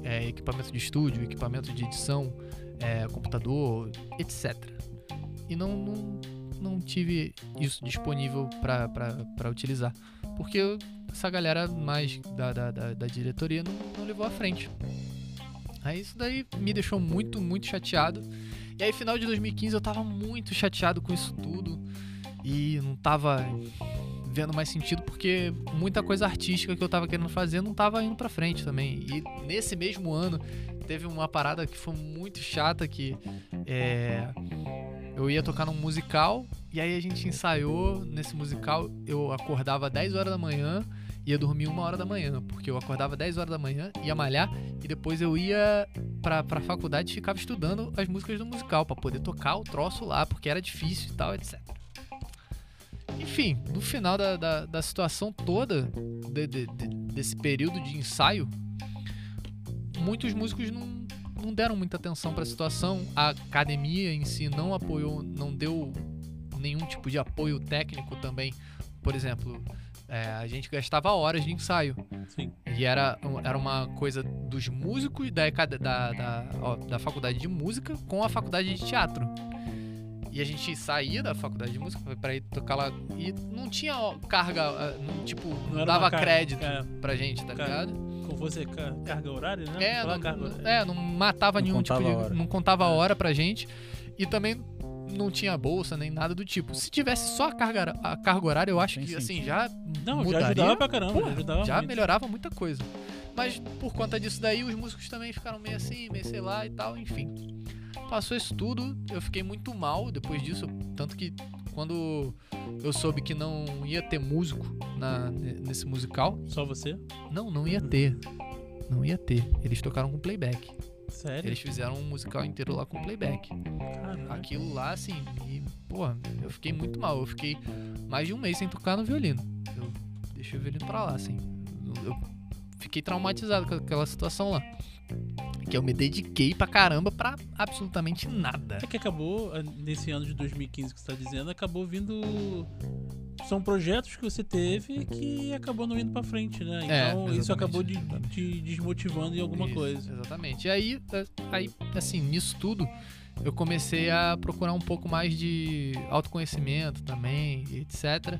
É, equipamento de estúdio, equipamento de edição, é, computador, etcétera. E não, não, não tive isso disponível pra, pra, pra utilizar. Porque eu, essa galera mais da, da, da, da diretoria não, não levou à frente. Aí isso daí me deixou muito, muito chateado. E aí final de dois mil e quinze eu tava muito chateado com isso tudo e não tava vendo mais sentido, porque muita coisa artística que eu tava querendo fazer não tava indo pra frente também. E nesse mesmo ano teve uma parada que foi muito chata, que é, eu ia tocar num musical e aí a gente ensaiou nesse musical. Eu acordava dez horas da manhã e ia dormir uma hora da manhã, porque eu acordava dez horas da manhã, ia malhar e depois eu ia pra, pra faculdade e ficava estudando as músicas do musical pra poder tocar o troço lá, porque era difícil e tal, etcétera. Enfim, no final da, da, da situação toda, de, de, de, desse período de ensaio, muitos músicos não, não deram muita atenção pra situação. A academia em si não apoiou, não deu nenhum tipo de apoio técnico também. Por exemplo, é, a gente gastava horas de ensaio. Sim. E era, era uma coisa dos músicos da, da, da, ó, da faculdade de música com a faculdade de teatro. E a gente saía da faculdade de música pra ir tocar lá. E não tinha carga, não, tipo, não, não dava carga, crédito é, pra gente, tá ligado? Como fosse carga horária, né? É, não, não, é, não matava não nenhum tipo de... Hora. Não contava a hora pra gente. E também não tinha bolsa nem nada do tipo. Se tivesse só a carga, a carga horária, eu acho Bem que sim, assim, sim. já Não, mudaria, já ajudava pra caramba. Porra, já ajudava já muito. Melhorava muita coisa. Mas por conta disso daí, os músicos também ficaram meio assim, meio sei lá e tal, enfim. Passou isso tudo, eu fiquei muito mal depois disso, tanto que quando eu soube que não ia ter músico na, nesse musical... Só você? Não, não ia ter. Não ia ter. Eles tocaram com playback. Sério? Eles fizeram um musical inteiro lá com playback. Caramba. Aquilo lá, assim, me, porra, eu fiquei muito mal. Eu fiquei mais de um mês sem tocar no violino. Eu deixei o violino pra lá, assim. Eu fiquei traumatizado com aquela situação lá. Que eu me dediquei pra caramba pra absolutamente nada. É que acabou, nesse ano de dois mil e quinze que você tá dizendo, acabou vindo... São projetos que você teve que acabou não indo pra frente, né? Então é, isso acabou te de, de desmotivando em alguma isso, coisa. Exatamente. E aí, aí, assim, nisso tudo, eu comecei a procurar um pouco mais de autoconhecimento também, etcétera.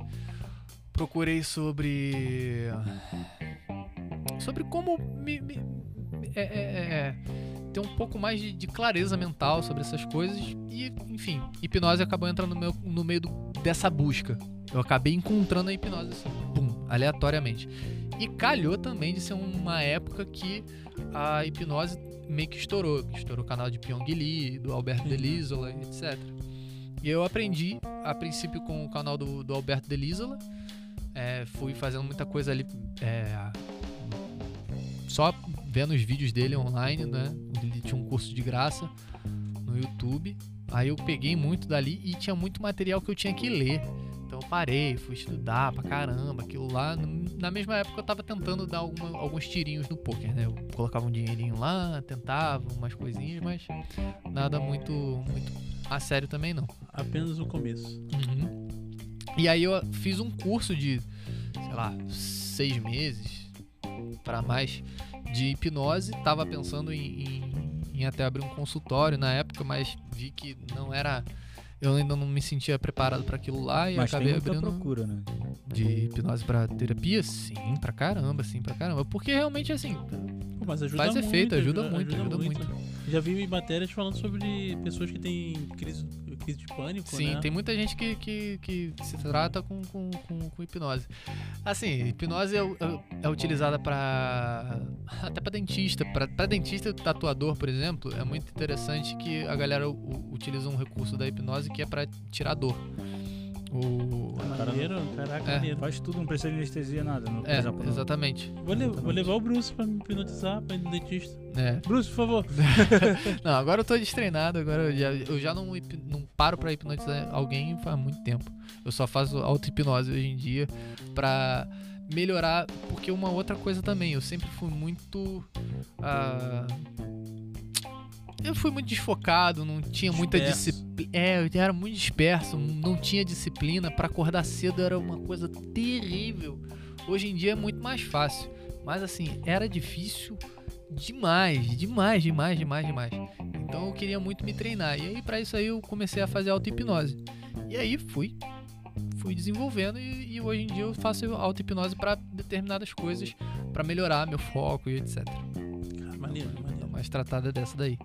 Procurei sobre... Sobre como me... me É, é, é, ter um pouco mais de, de clareza mental sobre essas coisas. E, enfim, hipnose acabou entrando no, meu, no meio do, dessa busca. Eu acabei encontrando a hipnose assim, pum, aleatoriamente. E calhou também de ser uma época que a hipnose meio que estourou. Estourou o canal de Pyong Lee, do Alberto Dell'Isola, etcétera. E eu aprendi, a princípio, com o canal do, do Alberto Dell'Isola. É, fui fazendo muita coisa ali... É, só... vendo os vídeos dele online, né? Ele tinha um curso de graça no YouTube. Aí eu peguei muito dali e tinha muito material que eu tinha que ler. Então eu parei, fui estudar pra caramba, aquilo lá. Na mesma época eu tava tentando dar alguma, alguns tirinhos no poker, né? Eu colocava um dinheirinho lá, tentava umas coisinhas, mas nada muito, muito a sério também não. Apenas o começo. Uhum. E aí eu fiz um curso de, sei lá, seis meses pra mais... de hipnose, tava pensando em, em, em até abrir um consultório na época, mas vi que não era, eu ainda não me sentia preparado para aquilo lá e mas acabei tem muita abrindo procura, né? De hipnose para terapia, sim, para caramba, sim, para caramba, porque realmente assim, pô, mas ajuda faz muito, efeito, ajuda, ajuda muito, ajuda, ajuda muito. muito. Já vi matérias falando sobre pessoas que têm crise, crise de pânico, sim, né? Tem muita gente que, que, que se trata com, com, com, com hipnose. Assim, hipnose é, é, é utilizada para até para dentista, para dentista e tatuador, por exemplo, é muito interessante que a galera u, u, utiliza um recurso da hipnose que é para tirar dor. O... Maneiro, caraca, é. Faz tudo, não precisa de anestesia, nada. Não é, exatamente. Vou, le- exatamente. Vou levar o Bruce pra me hipnotizar, pra ir no dentista. É. Bruce, por favor. Não, agora eu tô destreinado, agora eu já, eu já não, hip- não paro pra hipnotizar alguém faz muito tempo. Eu só faço auto-hipnose hoje em dia pra melhorar, porque uma outra coisa também, eu sempre fui muito... Uh... Eu fui muito desfocado, não tinha disperso. muita disciplina. É, eu era muito disperso, não tinha disciplina. Pra acordar cedo era uma coisa terrível. Hoje em dia é muito mais fácil. Mas assim, era difícil demais, demais, demais, demais, demais. Então eu queria muito me treinar. E aí pra isso aí eu comecei a fazer auto-hipnose. E aí fui, fui desenvolvendo e, e hoje em dia eu faço auto-hipnose pra determinadas coisas, pra melhorar meu foco e etcétera. Maneiro, maneiro. dá mais tratada dessa daí.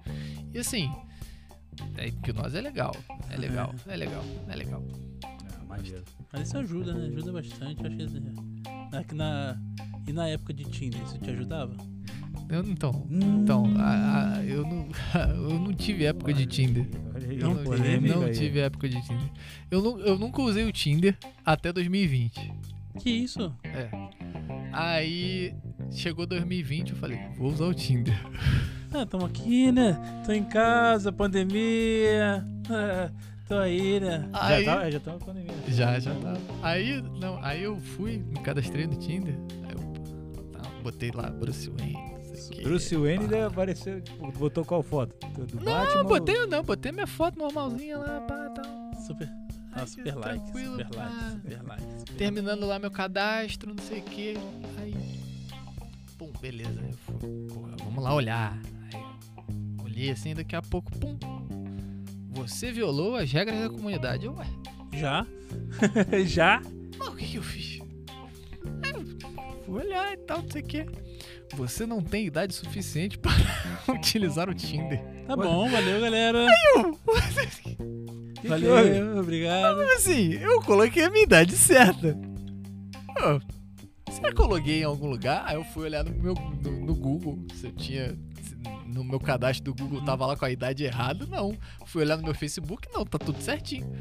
E assim, é, hipnose é legal, é legal, é, é legal, é legal. É, mas, mas isso ajuda, né? Ajuda bastante, acho que na, e na época de Tinder, isso te ajudava? Eu, então, hum. então a, a, eu, não, eu não tive época de Tinder. Eu não, eu não tive época de Tinder. Eu, não, eu nunca usei o Tinder até dois mil e vinte. Que isso? É. Aí chegou dois mil e vinte, eu falei, vou usar o Tinder. Ah, tamo aqui, né? Tô em casa, pandemia. Ah, tô aí, né? Aí, já, tá, já tava na pandemia. Já, já tava. Aí, não, aí eu fui, me cadastrei no Tinder. Aí eu tá, botei lá, Bruce Wayne. Que Bruce Wayne pá. Apareceu, botou qual foto? Do não, Batman, botei ou... não, botei minha foto normalzinha lá, pá, tá. Super, ah, super like, super like, super like. Terminando lá meu cadastro, não sei o que. Aí, pum, beleza. Fui, porra, vamos lá olhar. Aí, olhei assim, daqui a pouco, pum. Você violou as regras da comunidade. Eu, ué. Já? Já? Mas o que que eu fiz? Eu fui olhar e tal, não sei o que. Você não tem idade suficiente para utilizar o Tinder. Tá bom, valeu, galera. Aí eu... Valeu, obrigado. Mas assim, eu coloquei a minha idade certa. Oh, será que eu loguei em algum lugar? Aí eu fui olhar no, meu, no, no Google, se eu tinha... Se no meu cadastro do Google tava lá com a idade errada, não. Fui olhar no meu Facebook, não, tá tudo certinho.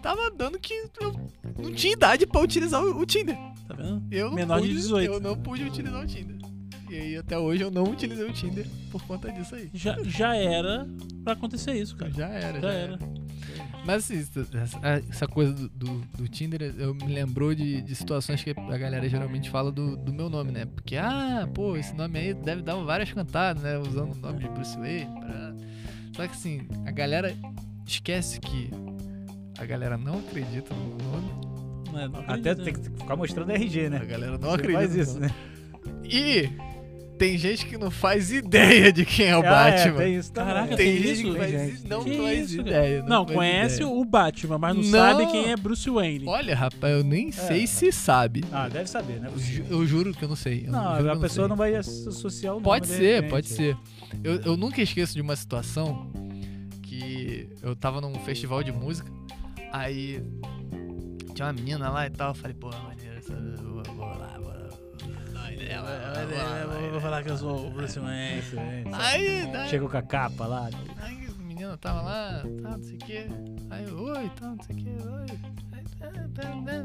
Tava dando que eu não tinha idade para utilizar o, o Tinder. Tá vendo? Eu não Menor pude, de dezoito. Eu não pude utilizar o Tinder. E aí, até hoje eu não utilizei o Tinder por conta disso aí. Já, já era pra acontecer isso, cara. Já era, já, já era. era. Mas assim, essa coisa do, do, do Tinder eu me lembrou de, de situações que a galera geralmente fala do, do meu nome, né? Porque, ah, pô, esse nome aí deve dar várias cantadas, né? Usando o nome de Bruce Wayne. Pra... Só que assim, a galera esquece que a galera não acredita no nome. Não, não acredita. Até tem que ficar mostrando R G, né? A galera não Você acredita. Faz isso, né? E... Tem gente que não faz ideia de quem é o ah, Batman. É, tem isso também. Caraca, tem, tem gente isso? que faz gente. não que faz isso, ideia. Não, não faz conhece ideia. o Batman, mas não, não sabe quem é Bruce Wayne. Olha, rapaz, eu nem é, sei é. se sabe. Ah, deve saber, né? Eu, ju- eu juro que eu não sei. Eu não, não a pessoa não, não vai associar o nome. Pode ser, pode ser. Eu, eu nunca esqueço de uma situação que eu tava num festival de música, aí tinha uma menina lá e tal, eu falei, pô, maneiro, vou lá, vou lá. Ela, ela, ela, ela, ela, ela, vou falar que eu sou o Bruce Wayne. Aí, daí, chegou com a capa lá. Aí o menino tava lá, tá, não sei o que. Aí, oi, tá, não sei o que, oi. Aí, tá, tá,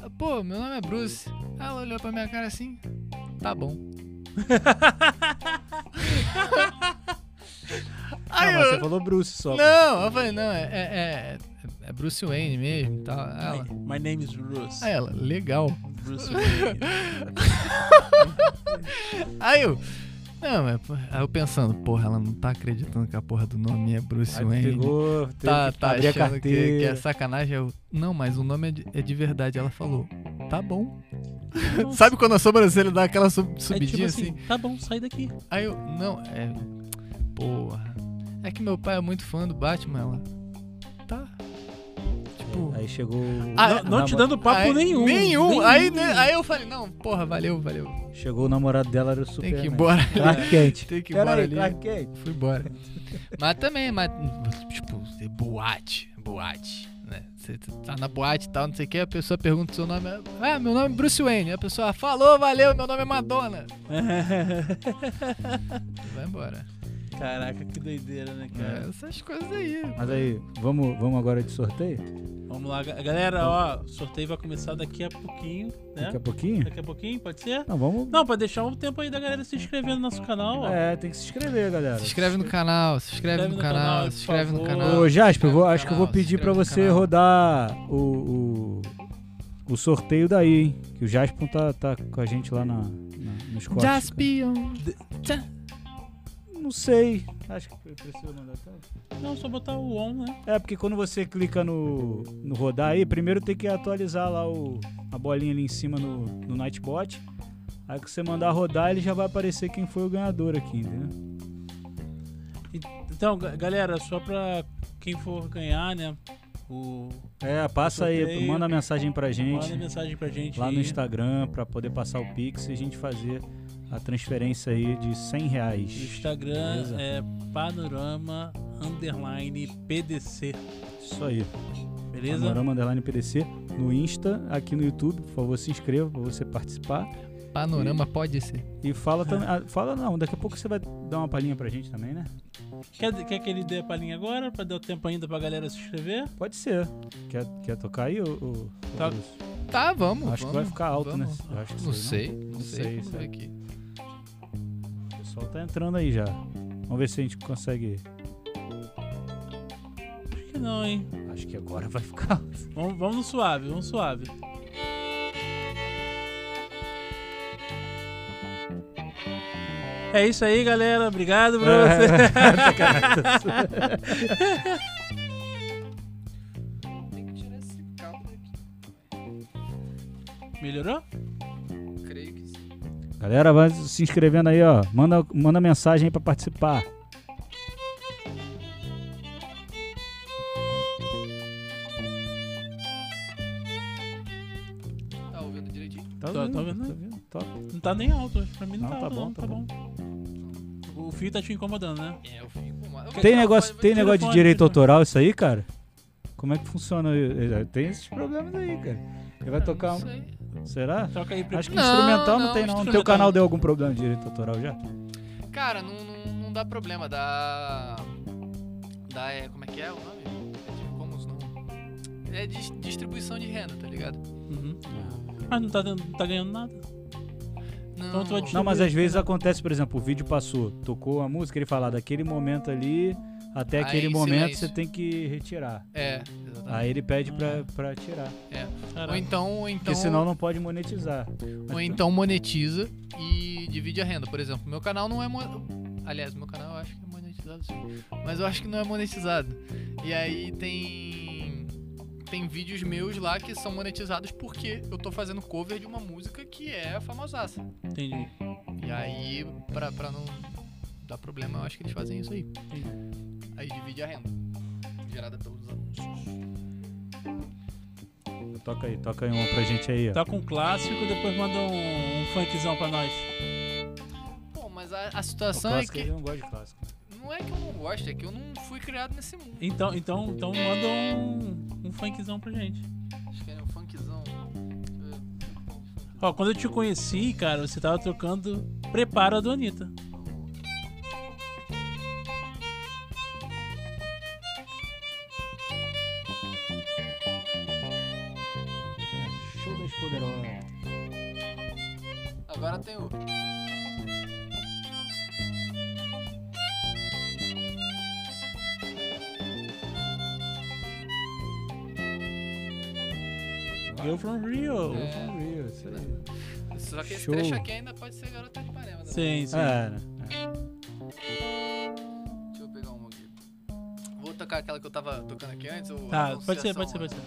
tá. Pô, meu nome é Bruce. Ela olhou pra minha cara assim, tá bom. Aí, não, eu... Você falou Bruce só. Não, eu falei, não, é... é, é... É Bruce Wayne mesmo e tal. Ela, my, my name is Bruce. Aí ela, legal. Bruce Wayne. Aí eu... Não, é, aí eu pensando, porra, ela não tá acreditando que a porra do nome é Bruce aí Wayne. Pegou, tá tá achando que, que é sacanagem. Eu, não, mas o nome é de, é de verdade. Ela falou, tá bom. Sabe quando a sobrancelha dá aquela sub, subidinha é tipo assim, assim? Tá bom, sai daqui. Aí eu, não, é... Porra. É que meu pai é muito fã do Batman, ela... Tá... Aí chegou... Ah, não, não te dando papo aí, nenhum. Nenhum. nenhum. Aí, né, aí eu falei, não, porra, valeu, valeu. Chegou o namorado dela, era o Superman. Tem que ir embora. Clark Kent. Tem que ir embora ali. Clark Kent. Fui embora. Mas também, mas, tipo, boate, boate, né? Você tá na boate e tal, não sei o que, a pessoa pergunta o seu nome. Ah, meu nome é Bruce Wayne. A pessoa falou, valeu, meu nome é Madonna. Vai embora. Caraca, que doideira, né, cara? É, essas coisas aí. Mas aí, vamos, vamos agora de sorteio? Vamos lá, galera, ó, o sorteio vai começar daqui a pouquinho, né? Daqui a pouquinho? Daqui a pouquinho, pode ser? Não, vamos... Não, pra deixar um tempo aí da galera se inscrever no nosso canal, ó. É, tem que se inscrever, galera. Se inscreve no canal, se inscreve, se inscreve no, no canal, canal, se inscreve no canal. Ô, Jasper, eu vou, acho canal, que eu vou pedir pra você rodar o, o, o sorteio daí, hein? Que o Jasper tá, tá com a gente lá na, na, nos cortes. Jaspion! Não sei. Acho que eu preciso mandar até. Não, só botar o on, né? É, porque quando você clica no, no rodar aí, primeiro tem que atualizar lá o, a bolinha ali em cima no, no Nightbot. Aí que você mandar rodar, ele já vai aparecer quem foi o ganhador aqui, entendeu? Então, galera, só pra quem for ganhar, né? O, é, passa aí, manda mensagem pra gente. Manda mensagem pra gente. Lá no Instagram, pra poder passar o Pix e a gente fazer a transferência aí de cem reais. O Instagram, beleza? É panorama underline pdc. Isso aí. Beleza? Panorama underline pdc. No Insta, aqui no YouTube, por favor, se inscreva para você participar. Panorama e, pode ser. E fala também. Fala não, daqui a pouco você vai dar uma palhinha pra gente também, né? Quer, quer que ele dê a palhinha agora, pra dar o tempo ainda pra galera se inscrever? Pode ser. Quer, quer tocar aí ou. Tá, tá, vamos. Acho vamos, que vai ficar alto, vamos. Né? Eu acho que não, sei, não, não sei. Não sei. Vamos ver aqui. O pessoal tá entrando aí já. Vamos ver se a gente consegue. Acho que não, hein? Acho que agora vai ficar alto. Vamos, vamos no suave, vamos suave. É isso aí, galera. Obrigado pra você. Tem que tirar esse cabo daqui. Melhorou? Creio que sim. Galera, vai se inscrevendo aí, ó. Manda, manda mensagem aí pra participar. Tá ouvindo direitinho? Tá ouvindo, tá ouvindo. Tá ouvindo. Top. Não tá nem alto, pra mim não, não tá, tá alto, bom, não, tá, tá bom. bom. O fio tá te incomodando, né? É, o fio incomoda. Tem negócio, tem negócio de direito autoral isso aí, cara? Como é que funciona? Tem esses problemas aí, cara. Ele vai tocar um... Será? Toca aí pra... Acho que não, instrumental não, não tem, não. O teu canal deu algum problema de direito autoral já? Cara, não, não, não dá problema. Dá... Dá, é... Como é que é o nome? É de comuns, não. É de distribuição de renda, tá ligado? Uhum. Mas não tá, não tá ganhando nada. Não, então não, mas às vezes acontece, por exemplo, o vídeo passou, tocou a música, ele fala daquele momento ali, até aí, aquele momento você tem que retirar. É, exatamente. Aí ele pede ah. pra, pra tirar. É. Ou então, ou então... Porque senão não pode monetizar. Ou então monetiza e divide a renda. Por exemplo, meu canal não é... Mon... Aliás, meu canal eu acho que é monetizado sim. Mas eu acho que não é monetizado. E aí tem... Tem vídeos meus lá que são monetizados porque eu tô fazendo cover de uma música que é famosaça. Entendi. E aí, pra, pra não dar problema, eu acho que eles fazem isso aí. Entendi. Aí divide a renda gerada pelos anúncios. Toca aí, toca aí uma pra gente aí, ó. Toca um clássico, depois manda um, um funkzão pra nós. Bom, mas a, a situação é que... Eu não gosto de clássico. Não é que eu não gosto, é que eu não fui criado nesse mundo. Então, então, então manda um, um funkzão pra gente. Acho que era um funkzão. Ó, quando eu te conheci, cara, você tava tocando Prepara do Anitta. Show das Poderosas. Agora tem o... Rio from Rio. É, from Rio, isso aí. Só que esse trecho aqui ainda pode ser Garota de Ipanema. Sim, sim. É, né? Deixa eu pegar uma aqui. Vou tocar aquela que eu tava tocando aqui antes? Ou tá, pode ser, pode ser, pode ser.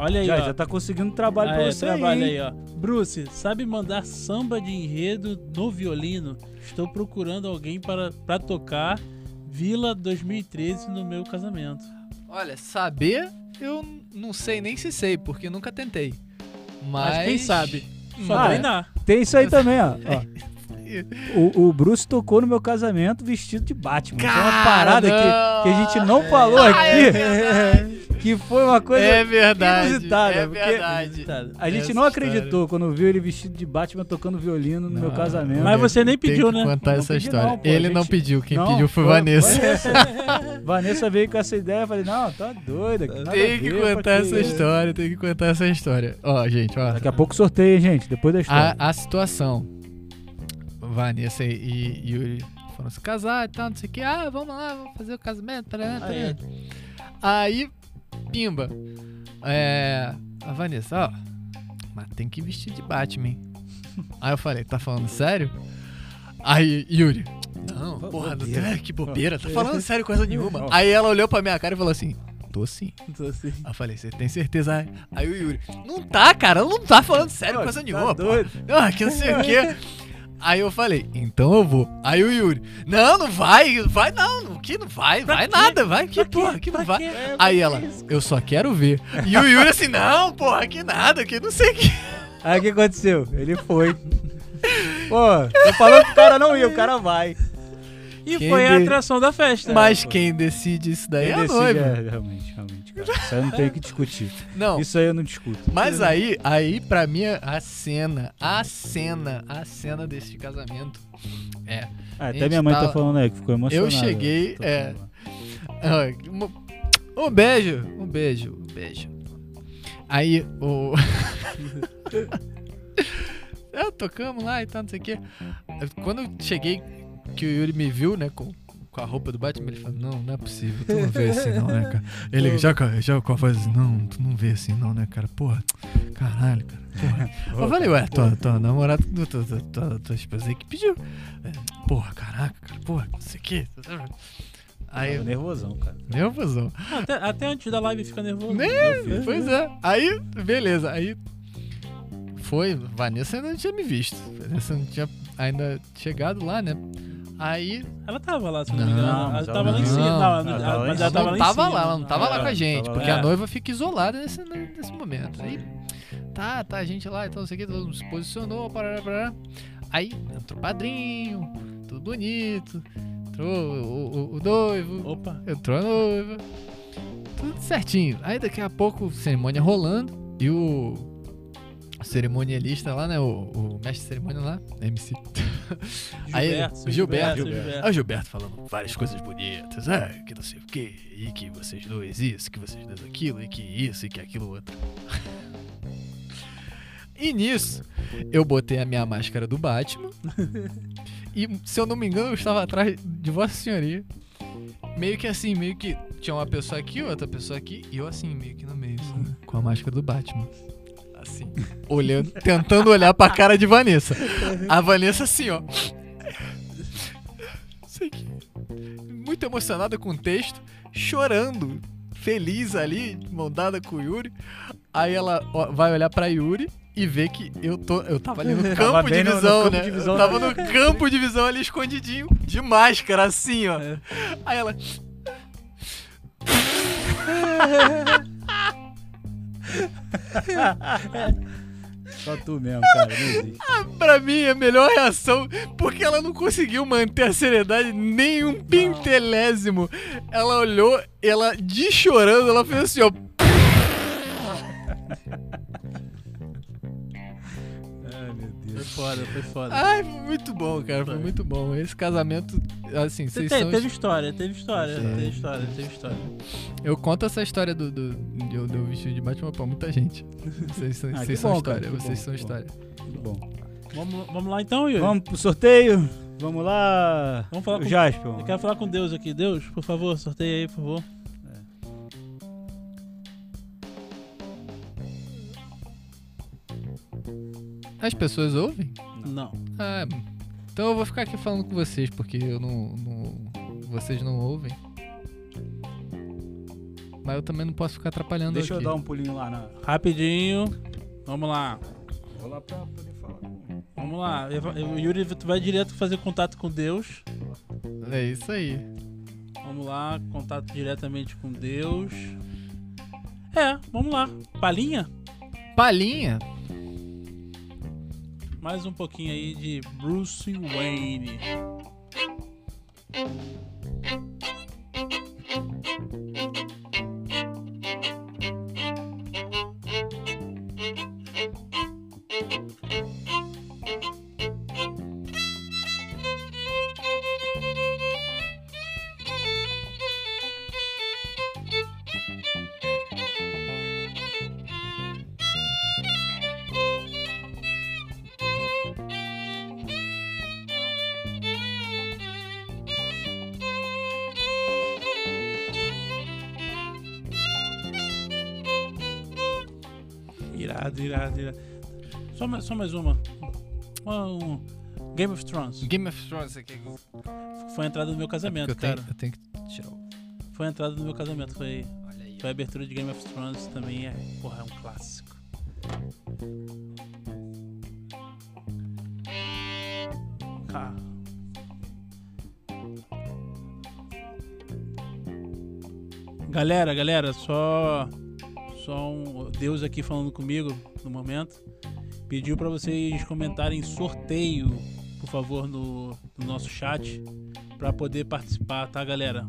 Olha aí, já, ó. já tá conseguindo trabalho ah, pra você é, trabalho aí, aí, ó. Bruce, sabe mandar samba de enredo no violino? Estou procurando alguém para, para tocar Vila dois mil e treze no meu casamento. Olha, saber eu não sei nem se sei, porque nunca tentei. Mas, Mas quem sabe? Só ah, treinar. Tem isso aí também, ó. ó. O, o Bruce tocou no meu casamento vestido de Batman. Cara, então é uma parada que, que a gente não falou ah, aqui. É que foi uma coisa é verdade, inusitada. É verdade. Inusitada. A gente Essa não acreditou história. Quando viu ele vestido de Batman tocando violino no não, meu casamento. Mas você nem pediu, né? Contar não essa pedi, história. Não, pô, ele gente... não pediu. Quem não, pediu foi, foi Vanessa. Vanessa. Vanessa veio com essa ideia. Falei, não, tá doida. Tem que contar essa que... história. Tem que contar essa história. Ó, gente, ó. Daqui a pouco sorteio, hein, gente. Depois da história. A, a situação. Vanessa e Yuri foram se casar e tal, não sei o que. Ah, vamos lá, vamos fazer o casamento. Tarana, tarana. Aí... Pimba, é, a Vanessa, ó, mas tem que vestir de Batman. Aí eu falei, tá falando sério? Aí, Yuri, não, Pô, porra, bobeira. Não tem, que bobeira, tá falando sério coisa nenhuma. Aí ela olhou pra minha cara e falou assim, tô sim. Tô sim. Aí eu falei, você tem certeza? Aí o Yuri, não tá, cara, não tá falando sério coisa nenhuma, pô. Não, que não sei o quê. Aí eu falei, então eu vou. Aí o Yuri, não, não vai, vai não, que não vai, pra vai quê? Nada, vai, que porra, que não vai. É, aí ela, eu só quero ver. E o Yuri assim, não, porra, que nada, que não sei o que. Aí o que aconteceu? Ele foi. Pô, tô falando que o cara não ia, o cara vai. E quem foi de... a atração da festa. Mas é, quem decide isso daí quem é a noiva. É, realmente, realmente, cara. Isso aí eu não tenho que discutir. Não. Isso aí eu não discuto. Mas aí, aí pra mim, a cena, a cena, a cena desse casamento é... Ah, até minha mãe tá, tá falando aí, que ficou emocionada. Eu cheguei, é... Um beijo, um beijo, um beijo. Aí, o... é, tocamos lá e tal, não sei o quê. Quando eu cheguei... que o Yuri me viu, né, com, com a roupa do Batman, ele falou, não, não é possível, tu não vê assim não, né, cara. Ele já, já com a voz assim, não, tu não vê assim não, né, cara, porra, caralho, cara, porra. Eu falei, ué, tua, tua namorada, tua, tua, tua, tua esposa aí que pediu, porra, caraca, cara, porra, não sei o que, aí... Eu, nervosão, cara. Nervosão. Até, até antes da live fica nervoso. Né? Pois é, aí, beleza, aí... Foi, Vanessa ainda não tinha me visto, Vanessa não tinha ainda chegado lá, né. Aí... Ela tava lá, se não, não me engano. Ela tava lá em cima. Ela não tava lá, ela não tava lá, ela não tava lá com a gente, porque a noiva fica isolada nesse, nesse momento. Aí, tá, tá, a gente lá, então, não sei o que, todo mundo se posicionou, parará, parará. Aí, entrou o padrinho, tudo bonito, entrou o, o, o noivo, Opa. entrou a noiva, tudo certinho. Aí, daqui a pouco, cerimônia rolando, e o cerimonialista lá, né, o, o mestre de cerimônia lá, M C... Gilberto, aí, Gilberto, Gilberto, Gilberto. Gilberto. Aí o Gilberto falando várias coisas bonitas, ah, que não sei o que, e que vocês dois isso, que vocês dois aquilo, e que isso, e que aquilo outro. E nisso, eu botei a minha máscara do Batman, e se eu não me engano, eu estava atrás de Vossa Senhoria, meio que assim, meio que tinha uma pessoa aqui, outra pessoa aqui, e eu assim, meio que no meio, sabe? Com a máscara do Batman. Assim, olhando, tentando olhar pra cara de Vanessa. A Vanessa assim, ó. Muito emocionada com o texto, chorando, feliz ali, mão dada com o Yuri. Aí ela vai olhar pra Yuri e vê que eu tô. Eu tava ali no campo, tava de, visão, no, no né? campo de visão, né? Eu tava no campo de visão ali escondidinho, de máscara, assim, ó. Aí ela. Só tu mesmo, cara. Ah, pra mim é a melhor reação, porque ela não conseguiu manter a seriedade nem um pintelésimo. Ela olhou, ela de chorando, ela fez assim, ó. Ai, meu Deus. Foi foda, foi foda. Ai, foi muito bom, cara. Foi muito bom. Esse casamento, assim, vocês são... Teve história, teve história, teve história, teve história. Eu conto essa história do, do, do, do vestido de Batman pra muita gente. Vocês são, ah, vocês bom, são história, cara, vocês bom, são que história. Que bom. Vamos, vamos lá então, Yuri? Vamos pro sorteio? Vamos lá. Vamos falar com o Jasper. Eu quero falar com Deus aqui. Deus, por favor, sorteia aí, por favor. As pessoas ouvem? Não. Ah, então eu vou ficar aqui falando com vocês, porque eu não, não, vocês não ouvem. Mas eu também não posso ficar atrapalhando. Deixa aqui. Deixa eu dar um pulinho lá. Na... Rapidinho. Vamos lá. Vou lá pra poder falar. Vamos lá. O Yuri, tu vai direto fazer contato com Deus. É isso aí. Vamos lá. Contato diretamente com Deus. É, vamos lá. Palhinha? Palhinha? mais um pouquinho aí de Bruce Wayne. Só mais, só mais uma. Um, Game of Thrones. Game of Thrones aqui. Foi a entrada do meu casamento, é eu cara. Tenho, eu tenho que tirar o... Foi a entrada do meu casamento. Foi, Olha aí, foi a abertura de Game of Thrones também. É, porra, é um clássico. Ah. Galera, galera, só... Só um Deus aqui falando comigo no momento. Pediu para vocês comentarem sorteio, por favor, no, no nosso chat, para poder participar, tá, galera?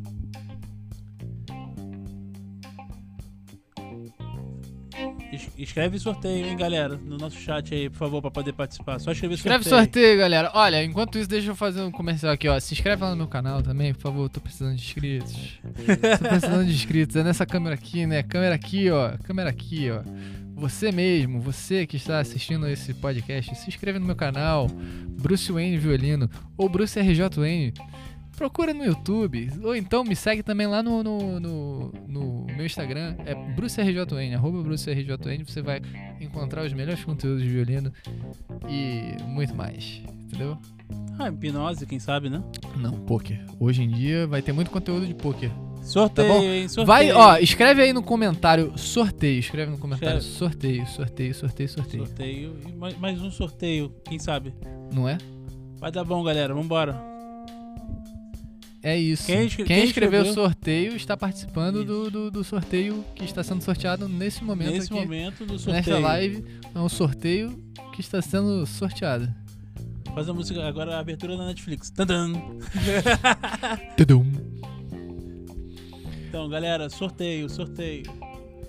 Es- escreve sorteio, hein, galera, no nosso chat aí, por favor, para poder participar. Só escrever escreve sorteio. Escreve sorteio, galera. Olha, enquanto isso, deixa eu fazer um comercial aqui, ó. Se inscreve lá no meu canal também, por favor, tô precisando de inscritos. Tô precisando de inscritos. É nessa câmera aqui, né? Câmera aqui, ó. Câmera aqui, ó. Você mesmo, você que está assistindo esse podcast, se inscreve no meu canal, Bruce Wayne Violino, ou Bruce R J Wayne. Procura no YouTube, ou então me segue também lá no, no, no, no meu Instagram, é brucerjwayne, arroba brucerjwayne, você vai encontrar os melhores conteúdos de violino e muito mais, entendeu? Ah, hipnose, quem sabe, né? Não, poker. Hoje em dia vai ter muito conteúdo de poker. Sorteio, tá bom? Hein? Sorteio. Vai, ó, escreve aí no comentário sorteio, escreve no comentário escreve. sorteio, sorteio, sorteio, sorteio. Sorteio, e mais, mais um sorteio, quem sabe? Não é? Vai dar bom, galera, vambora. É isso. Quem, escre- quem, quem escreveu o sorteio está participando do, do, do sorteio que está sendo sorteado nesse momento nesse aqui. Nesse momento do sorteio. Nesta live, é um sorteio que está sendo sorteado. Faz a música, agora a abertura da Netflix. Tadam! Tadam! Então, galera, sorteio, sorteio.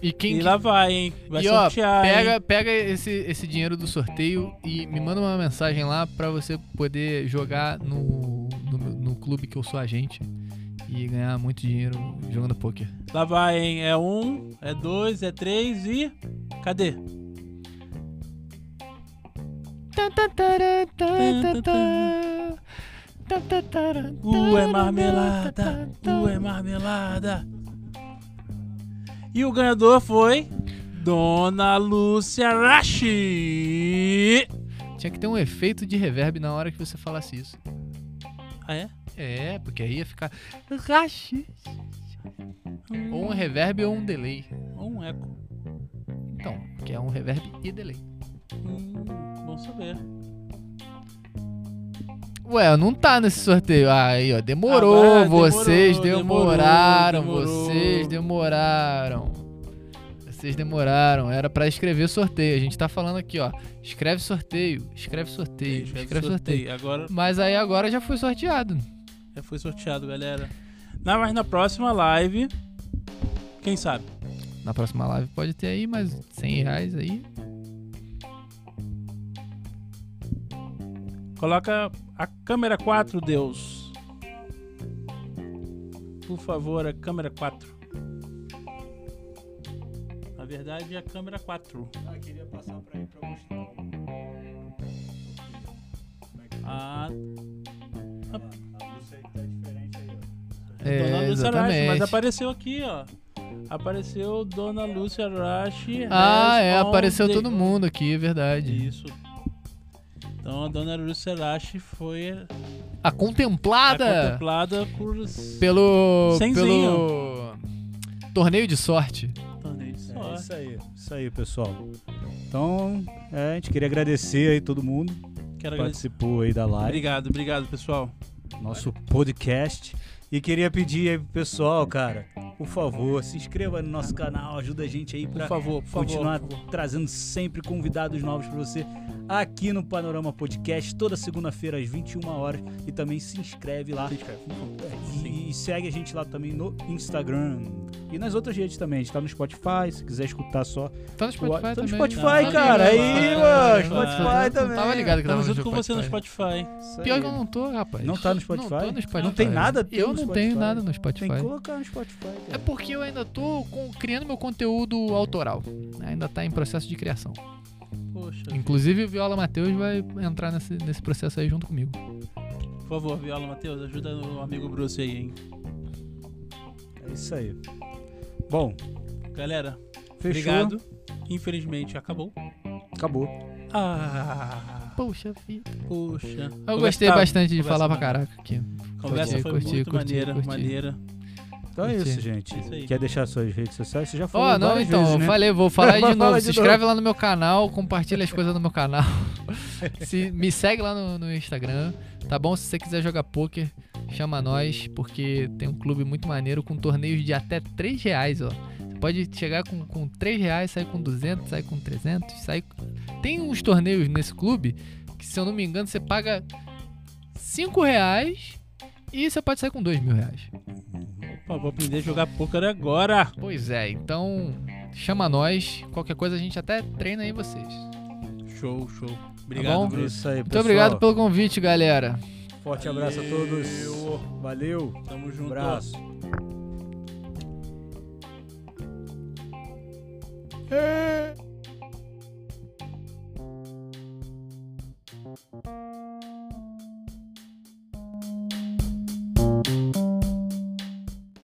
E, quem, e lá vai, hein? Vai e, sortear. Ó, pega hein? pega esse, esse dinheiro do sorteio e me manda uma mensagem lá pra você poder jogar no, no, no clube que eu sou agente e ganhar muito dinheiro jogando poker. Lá vai, hein? É um, é dois, é três e... Cadê? U é marmelada, U é marmelada. E o ganhador foi Dona Lúcia Rashi. Tinha que ter um efeito de reverb na hora que você falasse isso. Ah, é? É, porque aí ia ficar Rashi. Hum. Ou um reverb ou um delay. Ou um eco. Então, que é um reverb e delay. Hum, bom saber. Ué, não tá nesse sorteio. Aí, ó, demorou. Ah, demorou vocês demoraram, demorou, demorou. vocês demoraram. Vocês demoraram. Era pra escrever sorteio. A gente tá falando aqui, ó. Escreve sorteio, escreve sorteio, escreve, escreve sorteio. sorteio. Agora... Mas aí agora já foi sorteado. Já foi sorteado, galera. Na, mas na próxima live, quem sabe? Na próxima live pode ter aí mais cem reais aí. Coloca a câmera quatro, Deus. Por favor, a câmera quatro. Na verdade, é a câmera quatro. Ah, queria passar pra aí pra mostrar o... Ah... A luz aí tá diferente aí, ó. É, Dona Lúcia Rashi, mas apareceu aqui, ó. Apareceu Dona Lúcia Rashi. Ah, é, apareceu de... todo mundo aqui, é verdade. Isso. Então a Dona Lúcia Rashi foi a contemplada, a contemplada por pelo, pelo torneio de sorte. Torneio de sorte. É isso aí, isso aí, pessoal. Então, é, a gente queria agradecer aí todo mundo que participou aí da live. Obrigado, obrigado, pessoal. Nosso podcast. E queria pedir aí pro pessoal, cara, Por favor, se inscreva no nosso canal, ajuda a gente aí para continuar por favor. trazendo sempre convidados novos para você aqui no Panorama Podcast, toda segunda-feira às vinte e uma horas. E também se inscreve lá. Se inscreve. E, e segue a gente lá também no Instagram. E nas outras redes também. A gente tá no Spotify, se quiser escutar só. Tá no Spotify o... também. Tá no Spotify, não, cara. Aí, mano. Spotify também. Tava ligado que tava junto com você no Spotify. Pior que eu não tô, rapaz. Não tá no Spotify? Não, tô no Spotify. Não tem nada? Eu não Spotify. tenho nada no Spotify. Tem que colocar no Spotify, cara. É porque eu ainda tô com, criando meu conteúdo autoral. Ainda tá em processo de criação. Poxa. Inclusive, o Viola Mateus vai entrar nesse, nesse processo aí junto comigo. Por favor, Viola Mateus, ajuda o amigo Bruce aí, hein? É isso aí. Bom, galera, fechou. Obrigado. Infelizmente acabou. Acabou. Ah, poxa vida. Poxa. Eu gostei Conversava. bastante de Conversa falar pra caraca aqui. Conversa curti, foi curti, muito curti, maneira, curti. maneira. Então é isso, gente. É isso. Quer deixar suas redes sociais? Você já falou oh, não, então, vezes, né? falei, vou falar de novo. Se inscreve lá no meu canal, compartilha as coisas no meu canal. Se, me segue lá no, no Instagram, tá bom? Se você quiser jogar poker, chama nós, porque tem um clube muito maneiro com torneios de até três reais, ó. Você pode chegar com, com três reais, sair com duzentos, sair com trezentos, sair... Tem uns torneios nesse clube que, se eu não me engano, você paga cinco reais e você pode sair com dois mil reais. Opa, vou aprender a jogar poker agora. Pois é, então chama nós. Qualquer coisa a gente até treina aí vocês. Show, show. Obrigado, tá Bruce. Aí, muito obrigado pelo convite, galera. Forte Valeu. abraço a todos. Valeu. Tamo junto. Um abraço. É.